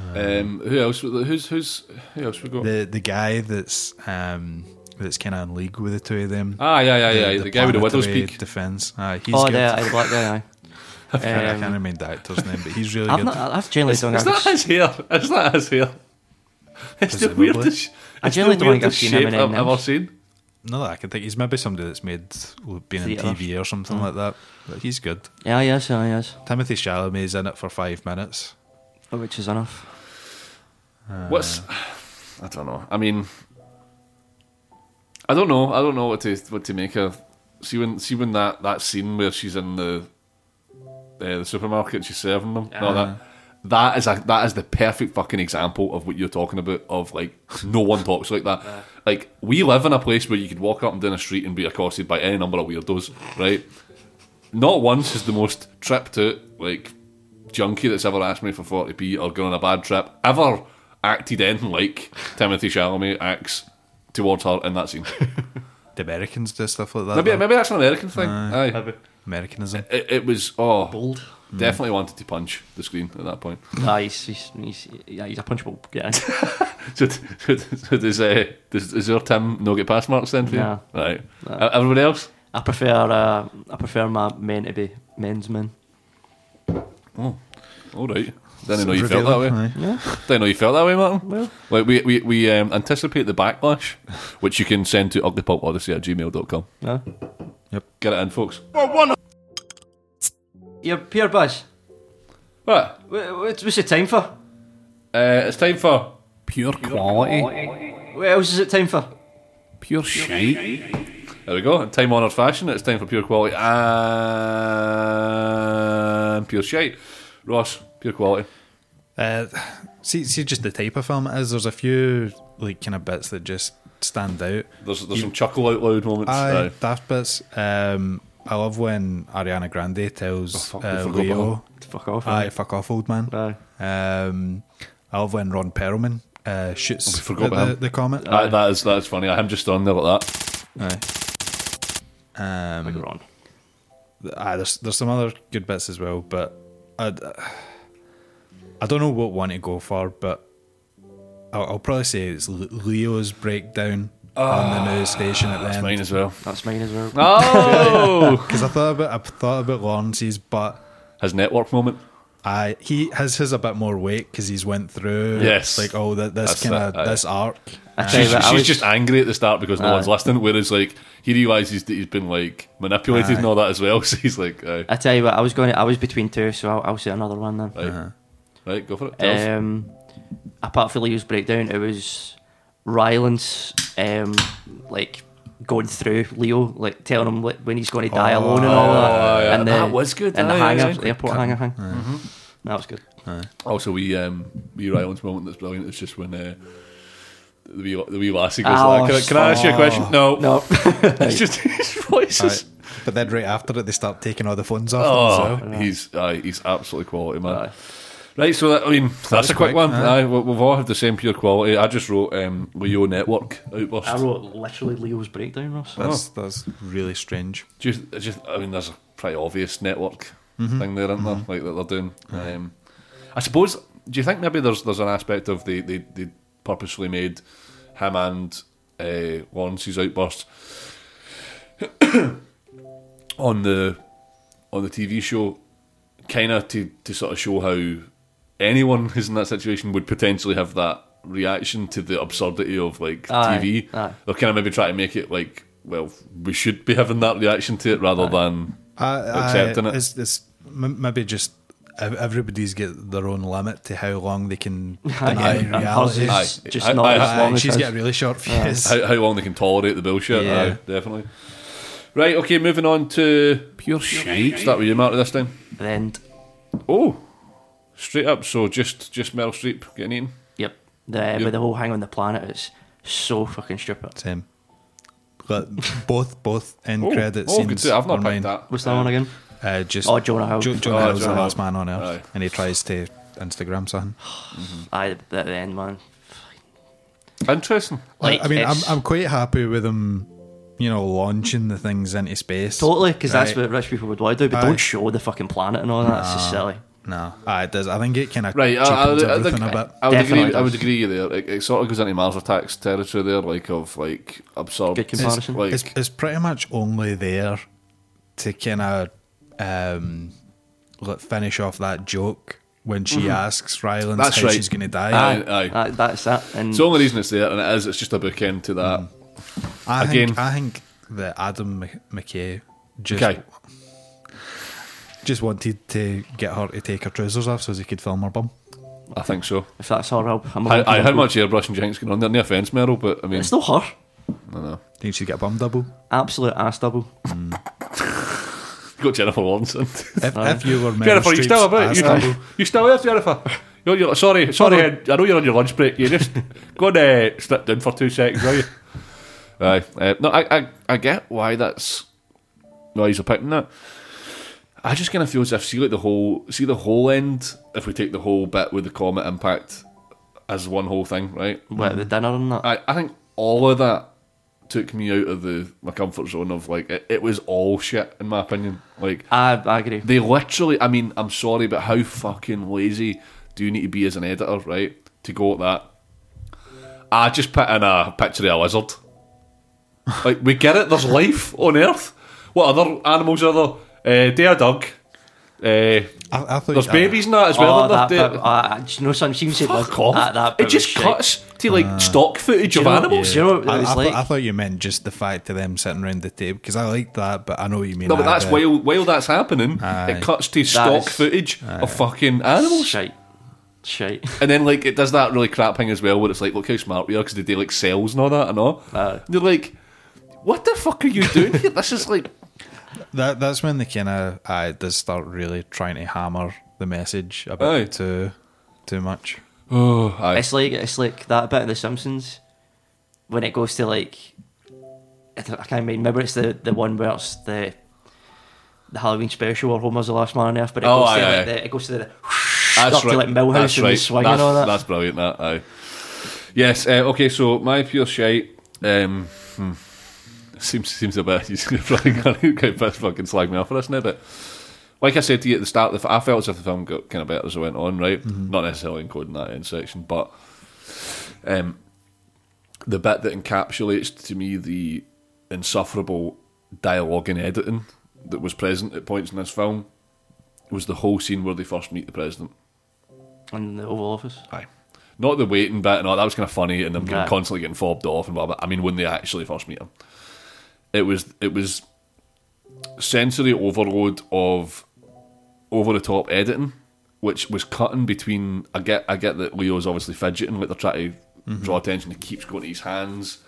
Um, um, who else? Who's who's who else we got? The the guy that's um, that's kind of in league with the two of them. Ah, yeah, yeah, yeah. The, the, the guy with the widow's peak defense. Ah, he's oh, good. yeah, the black guy. Aye. I can't um, remember the actor's name, but he's really I've good. Not, I've generally done. Is that his hair? Is that his hair? It's the weirdest. I generally don't think I've seen him in anything I've ever seen. No, I can think he's maybe somebody that's made been in T V or something like that. But he's good. Yeah, yes, yeah, yes. Timothée Chalamet is in it for five minutes, which is enough. Uh, What's? I don't know. I mean, I don't know. I don't know what to what to make of. See when see when that, that scene where she's in the uh, the supermarket, she's serving them. Uh. No, that. That is a that is the perfect fucking example of what you're talking about. Of like, no one talks like that. Yeah. Like, we live in a place where you could walk up and down a street and be accosted by any number of weirdos, right? Not once has the most tripped out like junkie that's ever asked me for forty p or gone on a bad trip ever acted anything like Timothée Chalamet acts towards her in that scene. The Americans do stuff like that. Maybe though. maybe that's an American thing. Aye, Aye. Americanism. It, it was oh bold. Definitely wanted to punch the screen at that point. Nah, he's, he's, he's, yeah, he's a punchable guy. so, so, so does, uh, does, does your Tim no get pass marks then for you? Nah. Right. Nah. Everybody else? I prefer uh, I prefer my men to be men's men. Oh, all right. Didn't know you felt that way. Aye. Yeah. Didn't know you felt that way, Martin. Well, like we we we um, anticipate the backlash, which you can send to ugly pulp odyssey at gmail dot com. Yeah. Yep. Get it in, folks. Oh, one. Your Pierre Bush. What? What's it time for? Uh, it's time for pure, pure quality. quality. What else is it time for? Pure, pure shite. shite. There we go. In time-honoured fashion, it's time for pure quality and pure shite. Ross, pure quality. Uh, see, see, just the type of film it is. There's a few like kind of bits that just stand out. There's there's you, some chuckle out loud moments. Aye, daft bits. Um. I love when Ariana Grande tells oh, fuck, uh, Leo, fuck off, aye, fuck off, old man. Um, I love when Ron Perlman uh, shoots oh, the, the, the comet. Aye, aye. That is that is funny. I'm just on there like that. Aye. Um, like Ron. Aye, there's there's some other good bits as well, but I I don't know what one to go for, but I'll, I'll probably say it's Leo's breakdown. Oh, on the news station at the that's end. Mine as well. That's mine as well. Oh, because I thought about I thought about Lawrence's, but his network moment. I he has his a bit more weight because he's went through. Yes, like oh that this kind of this arc. I she's that I she's was, just angry at the start because no aye. one's listening. Whereas like he realizes that he's been like manipulated aye. and all that as well. So he's like, aye. I tell you what, I was going. I was between two, so I'll, I'll say another one then. Right, uh-huh. right, go for it. Tell um, us. Apart from Leo's breakdown, it was Rylance, um, like going through Leo, like telling him like, when he's going to die oh, alone and all that. Yeah. And the, that was good. And the oh, hangar, yeah, yeah. airport hangar thing. Yeah. Mm-hmm. That was good. Yeah. Also, we um, we Rylance moment that's brilliant. It's just when uh, the wee the wee lassie goes oh, like, can I, can I ask you a question? No, no. It's just his voices. Right. But then right after it, they start taking all the phones off. Oh, him, so. he's uh, he's absolutely quality, man. Aye. Right, so that, I mean that that's a quick, quick one. Aye. Aye, we've all had the same pure quality. I just wrote um, Leo Network Outburst. I wrote literally Leo's Breakdown, Ross. That's oh. that's really strange. Just, just I mean, there's a pretty obvious network mm-hmm. thing there, isn't mm-hmm. there? Like that they're doing. Mm-hmm. Um, I suppose. Do you think maybe there's there's an aspect of they they, they purposefully made him and uh, Lawrence's outburst on the on the T V show, kind of to to sort of show how anyone who's in that situation would potentially have that reaction to the absurdity of like aye, T V. Aye. They're kind of maybe trying to make it like, well, we should be having that reaction to it rather aye. than uh, accepting uh, it. It's, it's maybe just everybody's got their own limit to how long they can deny aye, reality. Aye, just aye, not aye, as aye, long. She's as got a really short fuse. How, how long they can tolerate the bullshit? Yeah, aye, definitely. Right. Okay. Moving on to pure shite. Start with you, Mark, this time. The end. Oh. Straight up, so just, just Meryl Streep getting eaten. Yep. The, yep. But the whole hang on the planet is so fucking stupid. Same. But both both end oh, credits. Oh, scenes I've not picked that. What's that uh, one again? Uh, just oh, Jonah Hill. Jo- Jonah oh, Hill's Jonah the last Hill. Man on Earth, right. And he tries to Instagram something. Mm-hmm. Aye, at the end, man. Interesting. Like, I mean, it's... I'm I'm quite happy with him. You know, launching the things into space. Totally, because right. that's what rich people would want to do. But aye. Don't show the fucking planet and all that. Nah. It's just silly. No, aye, it does. I think it kind of right. I, I, I, think, a bit. I would Definitely agree. Does. I would agree there. It, it sort of goes into Mars Attacks territory there, like of like absurd. Good comparison. It's, like, it's, it's pretty much only there to kind of um, finish off that joke when she mm-hmm. asks Rylance that's how right. she's going to die. Aye, aye. aye. That's that. And it's the only reason it's there, and it is. It's just a bookend to that. Mm. I Again. think I think that Adam McKay just. Okay. Just wanted to get her to take her trousers off so he could film her bum. I think so. If that's all, Rob. I, I how much airbrushing Jenks going on there? No offence, Meryl, but I mean it's not her. No, no. Think she'd get a bum double? Absolute ass double. Mm. You got Jennifer Lawrence. If, if you were Meryl Jennifer, Streep's you still about? You, double. you still there, Jennifer? You're, you're, sorry, sorry. Ed, I know you're on your lunch break. You just go and uh, slip down for two seconds, are you? Aye. Uh, no, I, I, I get why that's why he's picking that. I just kind of feel as if see like the whole see the whole end. If we take the whole bit with the comet impact as one whole thing, right? What, the dinner and that. I, I think all of that took me out of the my comfort zone of like it, it was all shit in my opinion. Like I, I agree. They literally. I mean, I'm sorry, but how fucking lazy do you need to be as an editor, right? To go at that. I just put in a picture of a lizard. Like we get it. There's life on Earth. What other animals are there? Uh, they are dog. Uh, I, I there's babies I, in that as well. Oh, that bit, uh, do you know something? She said fuck off. That, that it just cuts shit. To like uh, stock footage of know, animals. Yeah. You know what I, I, like? th- I thought you meant just the fact of them sitting around the table because I liked that, but I know what you mean. No, but that's while while that's happening, aye. It cuts to that stock is, footage aye. Of fucking animals. Shite. Shite. And then like it does that really crap thing as well, where it's like, look how smart we are because they do like cells and all that and all. Aye. And they're like, what the fuck are you doing here? This is like. That that's when they kind of uh, does start really trying to hammer the message a bit aye. too too much. Oh, aye. It's like it's like that bit of The Simpsons when it goes to like I, don't, I can't remember. It's the, the one where it's the the Halloween special or Homer's the Last Man on Earth, but it, oh, goes, aye, to aye. Like the, it goes to the whoosh, up right. to like Millhouse that's and right. the swing that's, and all that. That's brilliant. That aye. Yes. Uh, okay. So my pure shite. Um, hmm. Seems seems a bit. He's probably going to fucking slag me off for this now. But like I said to you at the start, I felt as if the film got kind of better as it went on, right? Mm-hmm. Not necessarily including that end section, but um, the bit that encapsulates to me the insufferable dialogue and editing that was present at points in this film was the whole scene where they first meet the president in the Oval Office. Aye. Not the waiting bit and all that was kind of funny, and them yeah. constantly getting fobbed off and blah blah. I mean, when they actually first meet him. It was it was sensory overload of over the top editing, which was cutting between. I get I get that Leo's obviously fidgeting, like they're trying to mm-hmm. draw attention. He keeps going to his hands,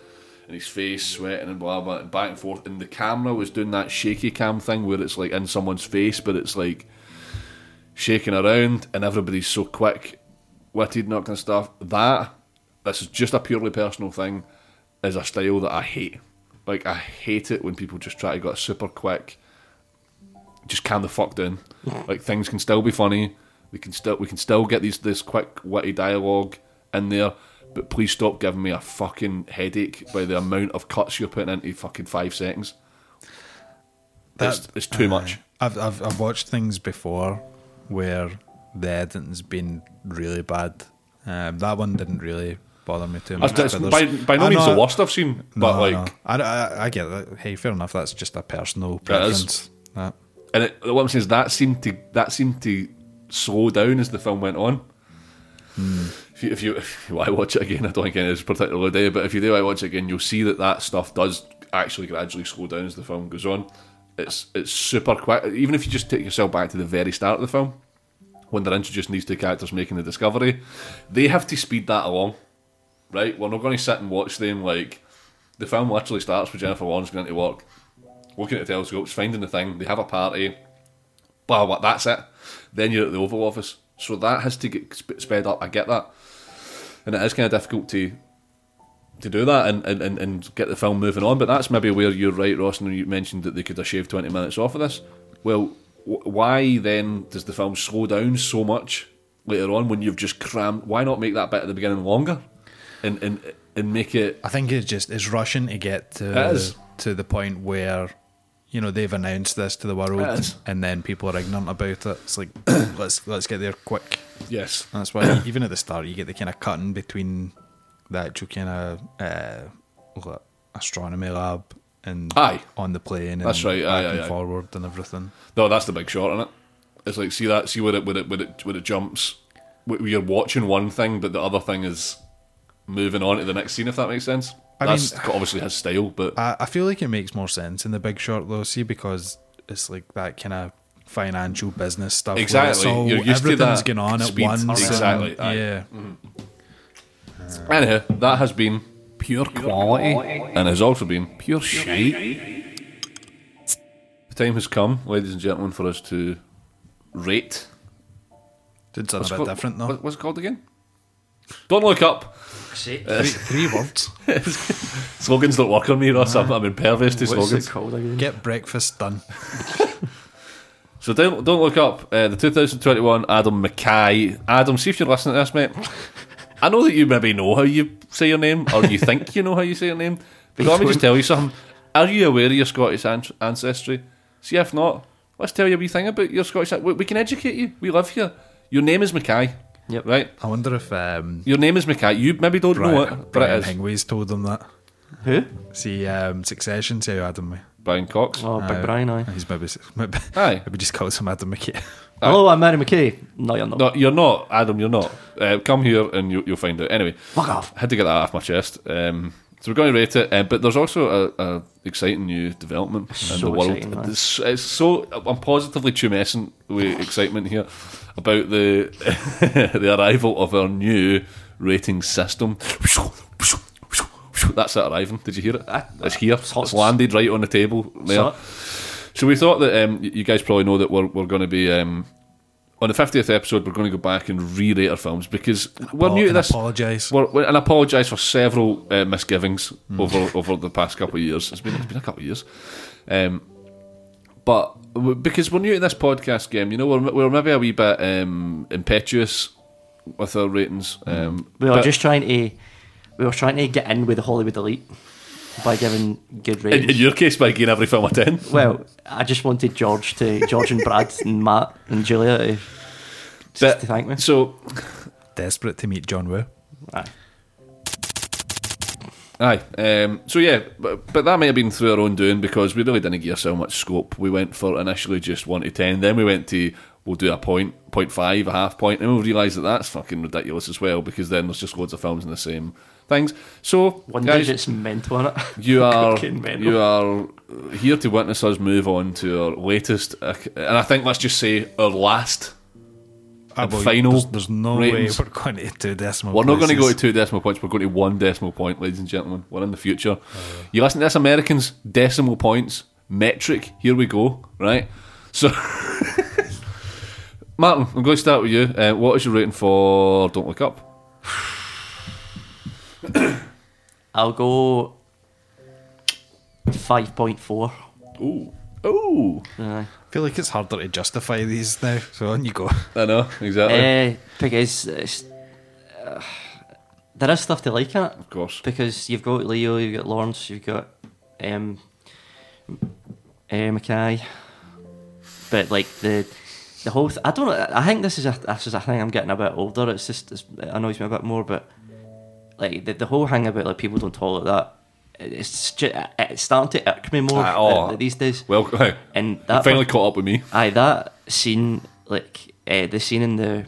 and his face sweating and blah blah and back and forth, and the camera was doing that shaky cam thing where it's like in someone's face but it's like shaking around, and everybody's so quick witted and that kind of stuff. That this is just a purely personal thing, is a style that I hate. Like, I hate it when people just try to go super quick, just calm the fuck down. Like, things can still be funny, we can still we can still get these this quick witty dialogue in there, but please stop giving me a fucking headache by the amount of cuts you're putting into fucking five seconds. That's it's too uh, much. I've, I've I've watched things before where the editing's been really bad. Um, that one didn't really bother me too much. That's, that's by, by no I means know, the worst I've seen, no, but like, no. I, I, I get it. Hey, fair enough. That's just a personal preference. That. And it, what I'm saying is that seemed to that seemed to slow down as the film went on. Hmm. If you, if you, if you I watch it again, I don't think it is particularly day, but if you do I watch it again, you'll see that that stuff does actually gradually slow down as the film goes on. It's it's super quick. Even if you just take yourself back to the very start of the film, when they're introducing these two characters making the discovery, they have to speed that along, right? We're not going to sit and watch them like the film literally starts with Jennifer Lawrence going to work, looking at the telescopes, finding the thing. They have a party, blah blah. That's it. Then you're at the Oval Office, so that has to get sped up. I get that. And it is kind of difficult to to do that and, and, and get the film moving on. But that's maybe where you're right, Ross, and you mentioned that they could have shaved twenty minutes off of this. Well, wh- why then does the film slow down so much later on when you've just crammed? Why not make that bit at the beginning longer and and, and make it... I think it's just it's rushing to get to, to the point where... You know, they've announced this to the world and then people are ignorant about it. It's like, let's let's get there quick. Yes. And that's why even at the start you get the kind of cutting between the actual kind of uh, astronomy lab and aye. on the plane that's and right. aye, back aye, and aye. forward and everything. No, that's the big shot in it. It's like, see that, see where it where it, where it, where it jumps. You're watching one thing but the other thing is moving on to the next scene, if that makes sense. I That's mean, obviously his style, but I, I feel like it makes more sense in The Big Short, though. See, because it's like that kind of financial business stuff. Exactly, all, you're used everything's to that going on speed. At once. Exactly, and, yeah. Mm-hmm. Uh, Anyhow, that has been pure, pure quality, quality, and has also been pure, pure shite. shite. The time has come, ladies and gentlemen, for us to rate. Did something a bit called, different, though. What's it called again? Don't Look Up. Three, three words. Slogans don't work on me, Ross. I'm, I'm impervious to slogans. What's it called again? Get breakfast done. So don't, don't look up uh, the twenty twenty-one Adam McKay. Adam, see if you're listening to this, mate. I know that you maybe know how you say your name, or you think you know how you say your name, but let me just tell you something. Are you aware of your Scottish an- ancestry? See, if not, let's tell you a wee thing about your Scottish ancestry. We, we can educate you. We live here. Your name is McKay. Yep. Right. I wonder if um, your name is McKay. You maybe don't Brian, know it, but Brian it is. Hingway's told them that. Who? See, um, Succession. See how Adam. Brian Cox. Oh, uh, Big Brian. Aye. He's maybe. Maybe, aye. Maybe just calls him Adam McKay. Hello, I'm Mary McKay. No, you're not. No, you're not, Adam. You're not. Uh, come here and you, you'll find out. Anyway, fuck off. I had to get that off my chest. Um, so we're going to rate it, uh, but there's also a, a exciting new development it's in so the world. Exciting, it's, it's so I'm positively tumescent with excitement here. About the the arrival of our new rating system. That's it arriving. Did you hear it? It's here. It's landed right on the table there. So we thought that um, you guys probably know that we're we're going to be um, on the fiftieth episode. We're going to go back and re-rate our films because and we're new to this. Apologise. And apologise for several uh, misgivings mm. over over the past couple of years. It's been it's been a couple of years. Um, But because we're new to this podcast game, you know, we're, we're maybe a wee bit um, impetuous with our ratings. Um, we were just trying to, we were trying to get in with the Hollywood elite by giving good ratings. In, in your case, by giving every film a ten. Well, I just wanted George to, George and Brad and Matt and Julia to, just but, to thank me. So desperate to meet John Woo. Aye. Aye, um, so yeah, but, but that may have been through our own doing because we really didn't give ourselves much scope. We went for initially just one to ten, then we went to, we'll do a point, point five, a half point, and we realised that that's fucking ridiculous as well because then there's just loads of films in the same things. So, one guys, digit's mental, isn't it? You are, you are here to witness us move on to our latest, and I think let's just say our last and oh, well, final There's, there's no ratings. Way we're going to two decimal We're places. Not going to go to two decimal points. We're going to one decimal point, ladies and gentlemen. We're in the future. Oh, yeah. You listen to this, Americans, decimal points, metric. Here we go, right? So, Martin, I'm going to start with you. Uh, what is your rating for Don't Look Up? I'll go five point four. Ooh. Ooh. Uh, I feel like it's harder to justify these now, so on you go. I know, exactly. Uh, because it's, uh, there is stuff to like in it. Of course. Because you've got Leo, you've got Lawrence, you've got um, uh, McKay. But, like, the... The whole th- I don't know. I think this is a this is a thing. I'm getting a bit older. It's just it's, it annoys me a bit more. But like the, the whole thing about like people don't tolerate that. It's just, it's starting to irk me more uh, oh, uh, these days. Well, and that finally one, caught up with me. Aye, that scene, like uh, the scene in the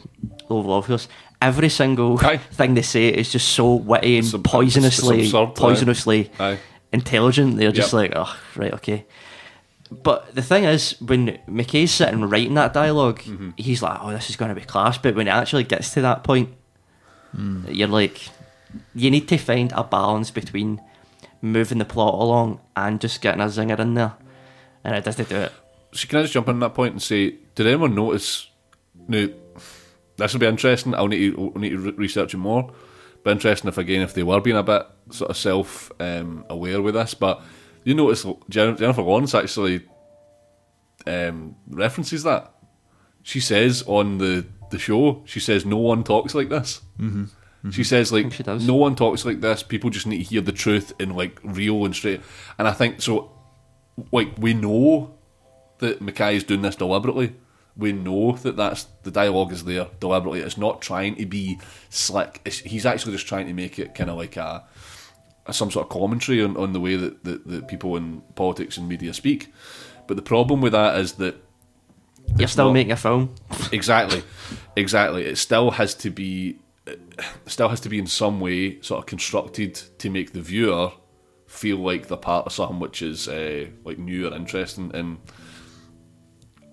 Oval Office. Every single aye. thing they say is just so witty and some, poisonously, absurd, poisonously aye. intelligent. They're just yep. like, oh, right, okay. But the thing is, when McKay's sitting writing that dialogue, mm-hmm. he's like, oh, this is going to be class. But when it actually gets to that point, mm. you're like, you need to find a balance between moving the plot along and just getting a zinger in there. And it doesn't do it. So can I just jump in on that point and say, did anyone notice, now, this will be interesting, I'll need to, I'll need to research it more. But interesting if, again, if they were being a bit sort of self-aware um, with this, but... You notice Jennifer Lawrence actually um, references that. She says on the, the show, she says, no one talks like this. Mm-hmm. Mm-hmm. She says, like, she no one talks like this. People just need to hear the truth in, like, real and straight. And I think, so, like, we know that McKay is doing this deliberately. We know that that's, the dialogue is there deliberately. It's not trying to be slick. It's, he's actually just trying to make it kind of like a... some sort of commentary on, on the way that, that, that people in politics and media speak. But the problem with that is that... You're still not, making a film. Exactly. Exactly. It still has to be... It still has to be in some way sort of constructed to make the viewer feel like they're part of something which is uh, like new or interesting. And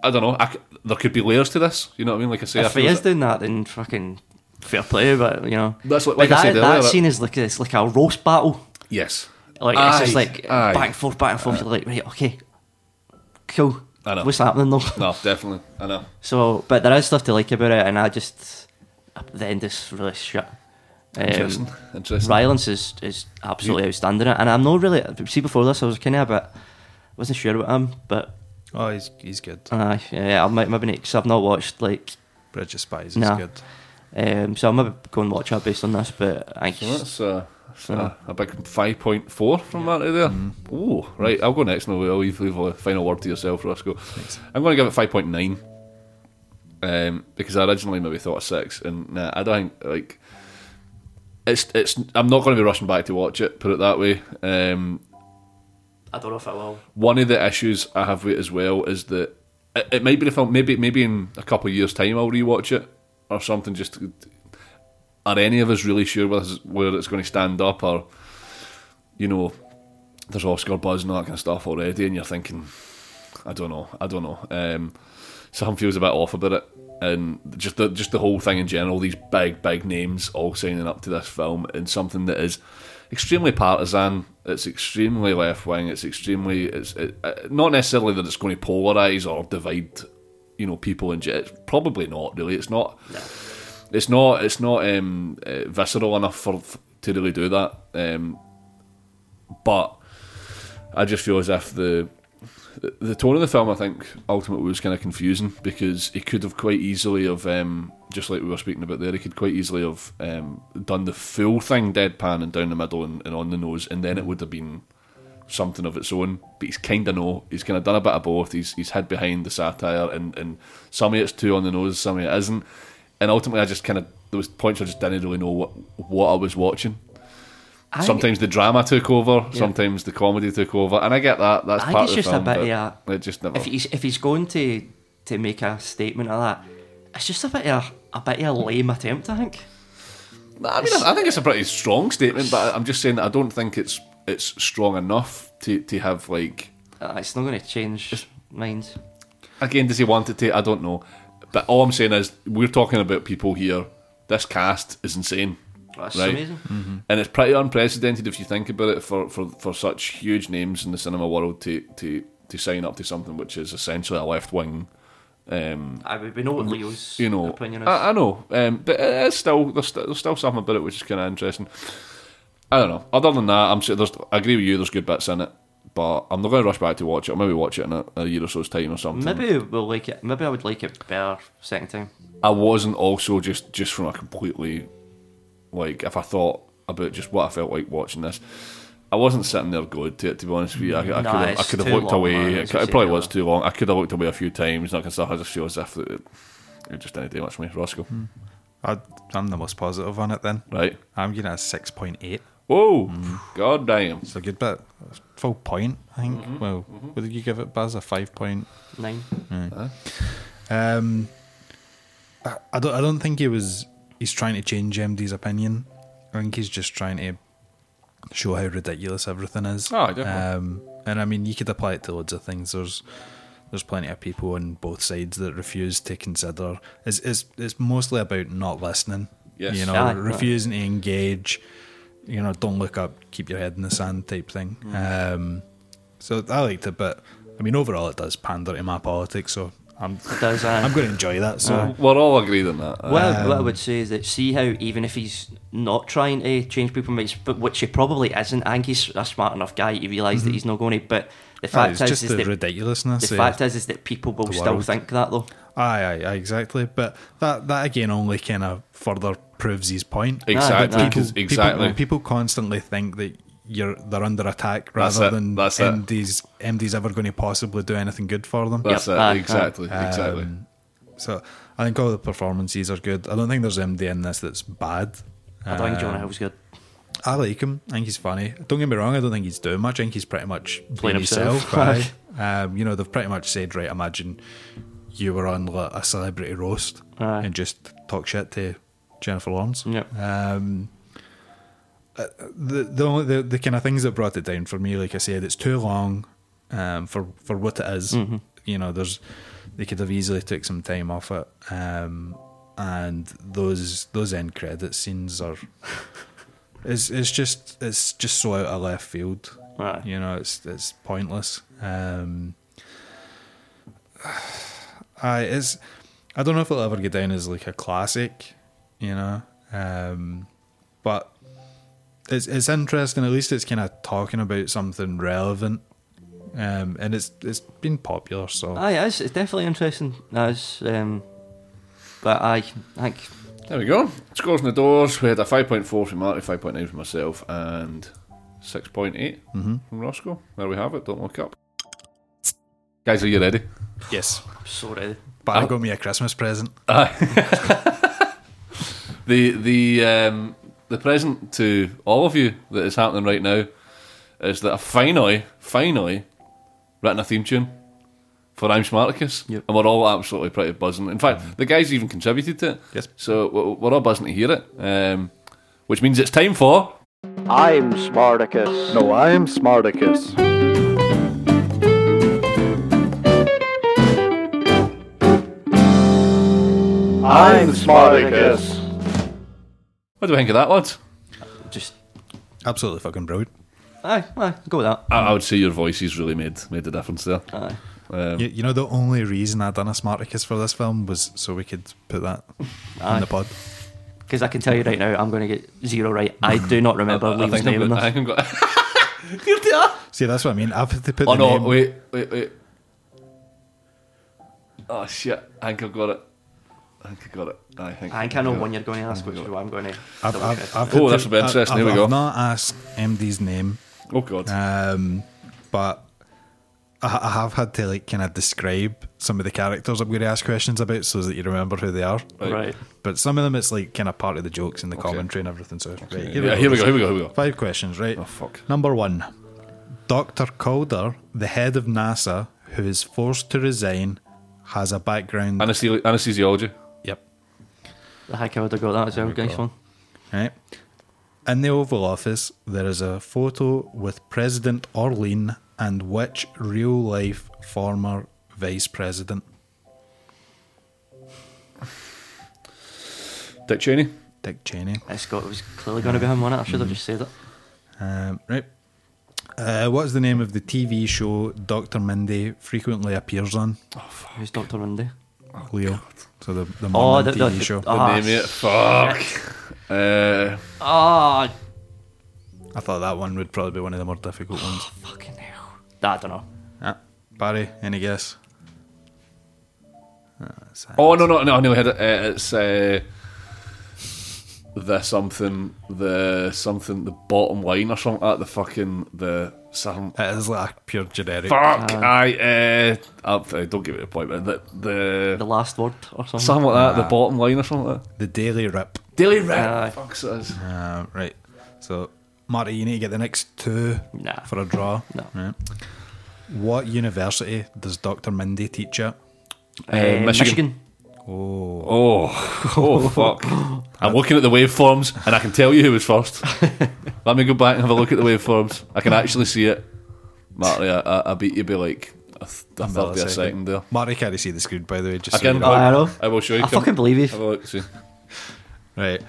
I don't know. I, there could be layers to this. You know what I mean? Like I say... If he is doing that, then fucking... Fair play, but you know that's like, like that, I said earlier, that scene is like it's like a roast battle. Yes, like aye, it's just like aye. back and forth, back and forth. Aye. You're like, right, okay, cool. I know what's happening though. No, definitely, I know. So, but there is stuff to like about it, and I just the end is really shit. Um, Interesting. Interesting. Rylance is is absolutely yeah. outstanding, and I'm not really see before this. I was kind of a bit wasn't sure about him, but oh, he's he's good. Aye, uh, yeah, I might maybe because I've not watched like Bridge of Spies. Nah. Is good. Um, so I'm going to go and watch that based on this, but I so that's, uh, that's uh, a big five point four from yeah. that right there. Mm. Oh, right, I'll go next. No, I'll leave, leave a final word to yourself, Roscoe. Thanks. I'm going to give it five point nine um, because I originally maybe thought of six, and nah, I don't think like it's it's. I'm not going to be rushing back to watch it. Put it that way. Um, I don't know if I will. One of the issues I have with it as well is that it, it might be the film. Maybe maybe in a couple of years' time I'll rewatch it. Or something. Just are any of us really sure where it's going to stand up? Or you know, there's Oscar buzz and all that kind of stuff already, and you're thinking, I don't know, I don't know. Um, something feels a bit off about it, and just the, just the whole thing in general. These big, big names all signing up to this film, and something that is extremely partisan. It's extremely left wing. It's extremely. It's it, not necessarily that it's going to polarize or divide. You know, people in it's probably not really. It's not. No. It's not. It's not um, uh, visceral enough for, for to really do that. Um, but I just feel as if the the tone of the film, I think, ultimately was kind of confusing because he could have quite easily have um, just like we were speaking about there. He could quite easily have um, done the full thing, deadpan and down the middle and, and on the nose, and then it would have been something of its own, but he's kind of no he's kind of done a bit of both. He's he's hid behind the satire, and, and some of it's too on the nose, some of it isn't, and ultimately I just kind of there was points I just didn't really know what, what I was watching. I sometimes the drama took over, yeah. sometimes the comedy took over, and I get that that's I part think it's of the just film, a bit of a, it just never, if, he's, if he's going to to make a statement of that, it's just a bit of a, a bit of a lame attempt, I think. I mean, I, I think it's a pretty strong statement, but I'm just saying that I don't think it's it's strong enough to, to have like... Uh, it's not going to change minds. Again, does he want it to? I don't know. But all I'm saying is, we're talking about people here. This cast is insane. That's right? Amazing. Mm-hmm. And it's pretty unprecedented if you think about it for, for, for such huge names in the cinema world to, to, to sign up to something which is essentially a left wing. Um, I we know what Leo's you know, opinion is. I, I know, um, but it's still there's, there's still something about it which is kind of interesting. I don't know. Other than that, I'm there's, I agree with you. There's good bits in it, but I'm not going to rush back to watch it. I'll maybe watch it in a, a year or so's time or something. Maybe we'll like it. Maybe I would like it better second time. I wasn't also just just from a completely like if I thought about just what I felt like watching this. I wasn't sitting there glued to it, to be honest with you. I, I nah, could have, I could have looked long, away. Man, it, could, it probably was too long. I could have looked away a few times. And I, can still, I just feel as if it, it just didn't do much for me. Roscoe? Hmm. I, I'm the most positive on it then. Right. I'm giving it a six point eight. Whoa! Mm. God damn. It's a good bit. Full point, I think. Mm-hmm. Well, mm-hmm. What did you give it, Baz? A five point nine. Mm. Huh? Um, I, I, don't, I don't think he was... He's trying to change M D's opinion. I think he's just trying to... show how ridiculous everything is. Oh, definitely. Um, and I mean, you could apply it to loads of things. There's, there's plenty of people on both sides that refuse to consider. It's, it's, it's mostly about not listening. Yes. You know, yeah, refusing right. to engage. You know, don't look up, keep your head in the sand type thing. Mm. Um, so I liked it, but I mean, overall, it does pander to my politics. So I'm, does, uh, I'm going to enjoy that. So uh, we're all agreed on that. Uh, what, I, what I would say is that see how even if he's not trying to change people's minds, but which he probably isn't. I think he's a smart enough guy to realise mm-hmm. that he's not going to. But the fact aye, is, is the that ridiculousness. The fact is, is that people will still think that though. Aye, aye, aye, exactly. But that that again only kind of further proves his point. Exactly, nah, people, exactly. People, people constantly think that. You're, they're under attack rather that's than that's M D's, M D's ever going to possibly do anything good for them. That's yep. it, exactly, um, exactly. So I think all the performances are good. I don't think there's M D in this that's bad. I don't um, think Jonah Hill's good. I like him. I think he's funny. Don't get me wrong, I don't think he's doing much. I think he's pretty much playing himself. Right? um, you know, they've pretty much said, right, imagine you were on like, a celebrity roast aye. And just talk shit to Jennifer Lawrence. Yep. Um, Uh, the the, only, the the kind of things that brought it down for me, like I said, it's too long um, for for what it is. Mm-hmm. You know, there's they could have easily took some time off it, um, and those those end credit scenes are it's it's just it's just so out of left field. Right. You know, it's it's pointless. Um, I it's I don't know if it'll ever get down as like a classic. You know, um, but. It's it's interesting. At least it's kind of talking about something relevant, um, and it's it's been popular. So, aye, it's, it's definitely interesting. As um, but I think there we go. Scores in the doors. We had a five point four from Marty, five point nine from myself, and six point eight mm-hmm. from Roscoe. There we have it. Don't Look Up. Guys, are you ready? Yes, I'm so ready. But I, I got me a Christmas present. Aye. the the. Um, The present to all of you that is happening right now is that I've finally, finally written a theme tune for I'm Smarticus, yep. and we're all absolutely pretty buzzing. In fact, mm-hmm. the guys even contributed to it, yes. so we're all buzzing to hear it, um, which means it's time for... I'm Smarticus. No, I'm Smarticus. I'm Smarticus. What do we think of that, lads? Just absolutely fucking brilliant. Aye, aye, go with that. I, I would say your voices really made made the difference there. Aye. Um, you, you know, the only reason I done a Smarticus for this film was so we could put that on the pod. Because I can tell you right now, I'm going to get zero right. I do not remember Liam's name in this. See, that's what I mean. I've had to put. Oh the no! Name. Wait, wait, wait. Oh shit! I think I've got it. I think I got it. I think I, think I know one you're going to ask, which I'm going to. I've, I've, I've oh, that's a bit interesting. I've, Here we go. I've not asked M D's name. Oh God. Um, but I, I have had to like kind of describe some of the characters I'm going to ask questions about, so that you remember who they are. Right. right. But some of them, it's like kind of part of the jokes and the okay. commentary and everything. So okay. right, here, yeah, we here we go. Here we go. Here we go. Five questions, right? Oh fuck. Number one, Doctor Calder, the head of NASA, who is forced to resign, has a background Anesthesi- anesthesiology. The heck I would have got that as well, guys. One. Right. In the Oval Office, there is a photo with President Orlean and which real life former vice president? Dick Cheney. Dick Cheney. I Scott it was clearly going to be him on it. I should mm. have just said it. Um, right. Uh, what's the name of the T V show Doctor Mindy frequently appears on? Oh, fuck. Who's Doctor Mindy? Oh, Leo. God. So the the Mormon oh, the, T V the, show. The oh, name of it. Fuck. Uh, oh. I thought that one would probably be one of the more difficult ones. Oh, fucking hell. That, I don't know. Uh, Barry, any guess? Oh, oh no no no! I nearly had it. Uh, it's uh, the something, the something, the bottom line or something like that. The fucking the something. It is like pure generic. Fuck! Uh, I uh, don't give it a point. But the, the the last word or something. Something like that. Uh, the bottom line or something. Like that. The Daily Rip. Daily Rip. Uh, Fuck it is. Uh, right. So, Marty, you need to get the next two nah. for a draw. No. Right. What university does Doctor Mindy teach at? Uh, Michigan. Michigan. Oh, oh, oh! Fuck! I'm looking at the waveforms, and I can tell you who was first. Let me go back and have a look at the waveforms. I can actually see it, Marty. I, I beat you by like a, th- a third or a second there. Marty can't see the screen, by the way. Just I can. So you know. I know. I will show you. I fucking believe you. Have a look, see. Right.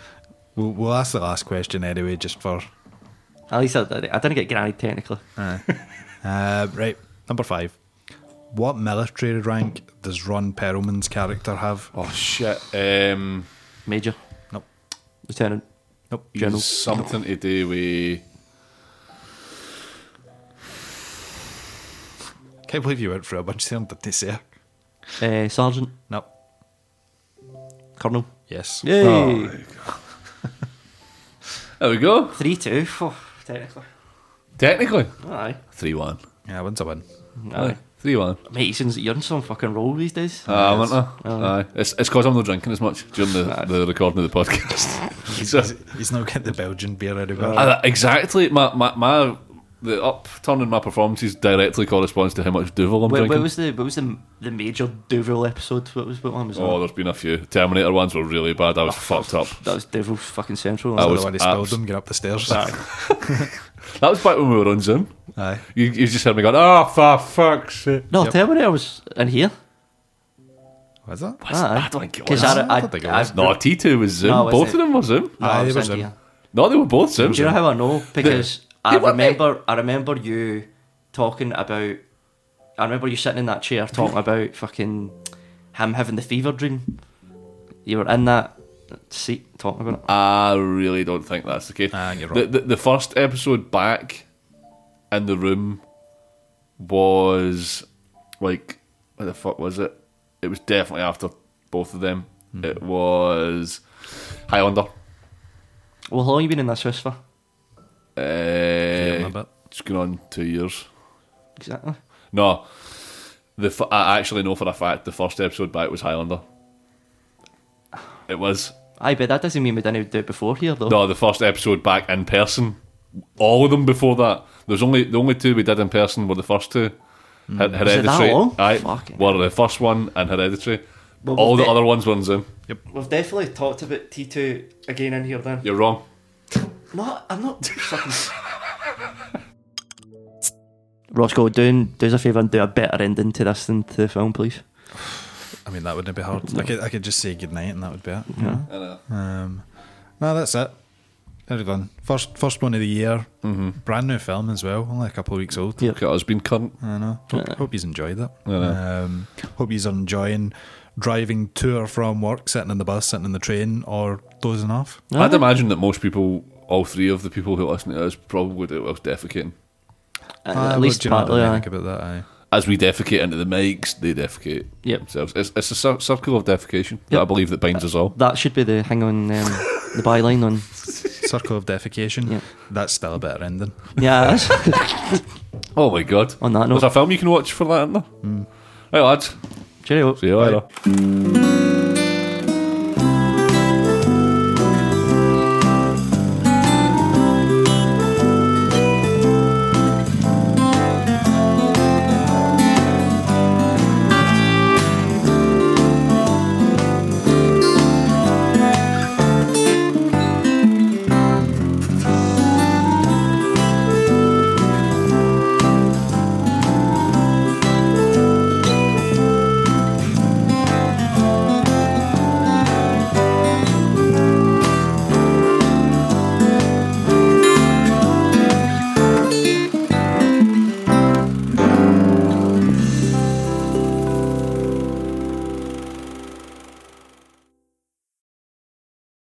We'll, we'll ask the last question anyway, just for. At least I, I didn't get granted technically. Uh, uh, right. Number five. What military rank does Ron Perlman's character have? Oh shit! Um, Major. Nope. Lieutenant. Nope. General. Something to do with. Can't believe you went through a bunch of them, didn't they, sir? Uh, Sergeant. Nope. Colonel. Yes. Yay! Oh, there, there we go. Three two. Oh, technically. Technically. Aye. Three one. Yeah, one's a win. Aye. Aye. three one Mate, you're in some fucking role these days. Ah, uh, yes. aren't I? Uh, it's it's because I'm not drinking as much during the, the recording of the podcast. he's, so, he's not getting the Belgian beer anymore. Uh, exactly. My my, my the upturn in my performances directly corresponds to how much Duvel I'm Wait, drinking. What was the what was the the major Duvel episode? What was what one was? Oh, that? There's been a few. Terminator ones were really bad. I was oh, fucked up. That was Duvel fucking central. I was the one who spilled them. Get up the stairs. That was back when we were on Zoom. Aye. You, you just heard me going, oh, for fuck's sake. No, yep. Terminator was in here. Was it? I don't think it was. I, I, I don't think it was. I, no, T two was Zoom. No, both it? of them were Zoom. No, Aye, they were Zoom. Here. No, they were both Zoom. Do you know how I know? Because they, I, they remember, were, I remember you talking about... I remember you sitting in that chair talking about fucking him having the fever dream. You were in that... See, talking about it. I really don't think that's the case. Ah, you're wrong. The, the, the first episode back in the room was like, what the fuck was it? It was definitely after both of them. Mm. It was Highlander. Well, how long have you been in this house for? Uh, it's going on two years. Exactly. No, the I actually know for a fact the first episode back was Highlander. It was. Aye, but that doesn't mean we didn't do it before here, though. No, the first episode back in person, all of them before that. There's only the only two we did in person were the first two. Mm. Her- Hereditary, was it that long? Aye, Fucking were the first one and Hereditary. Well, all the de- other ones were on Zoom. Yep. We've definitely talked about T two again in here. Then you're wrong. No, I'm not. Fucking. Roscoe, do, do us a favour and do a better ending to this than to the film, please. I mean, that wouldn't be hard. No. I could I could just say goodnight and that would be it. Yeah. I know. Um, no, that's it. There we go. First, first one of the year. Mm-hmm. Brand new film as well. Only a couple of weeks old. Yeah, it's been current. I know. Hope, I know. hope he's enjoyed it. I know. Um, hope he's enjoying driving to or from work, sitting in the bus, sitting in the train, or dozing off. I I'd know. imagine that most people, all three of the people who listen to us, probably do it whilst defecating. Uh, at I least partly. I think about that. Aye. As we defecate into the mics, they defecate yep. themselves. It's, it's a cir- circle of defecation yep. that I believe that binds uh, us all. That should be the hang on, um, the byline on circle of defecation. Yep. That's still a better ending. Yeah. Oh my god! On that note, there's a film you can watch for that, isn't there? Mm. Right, lads. Cheerio. See you later.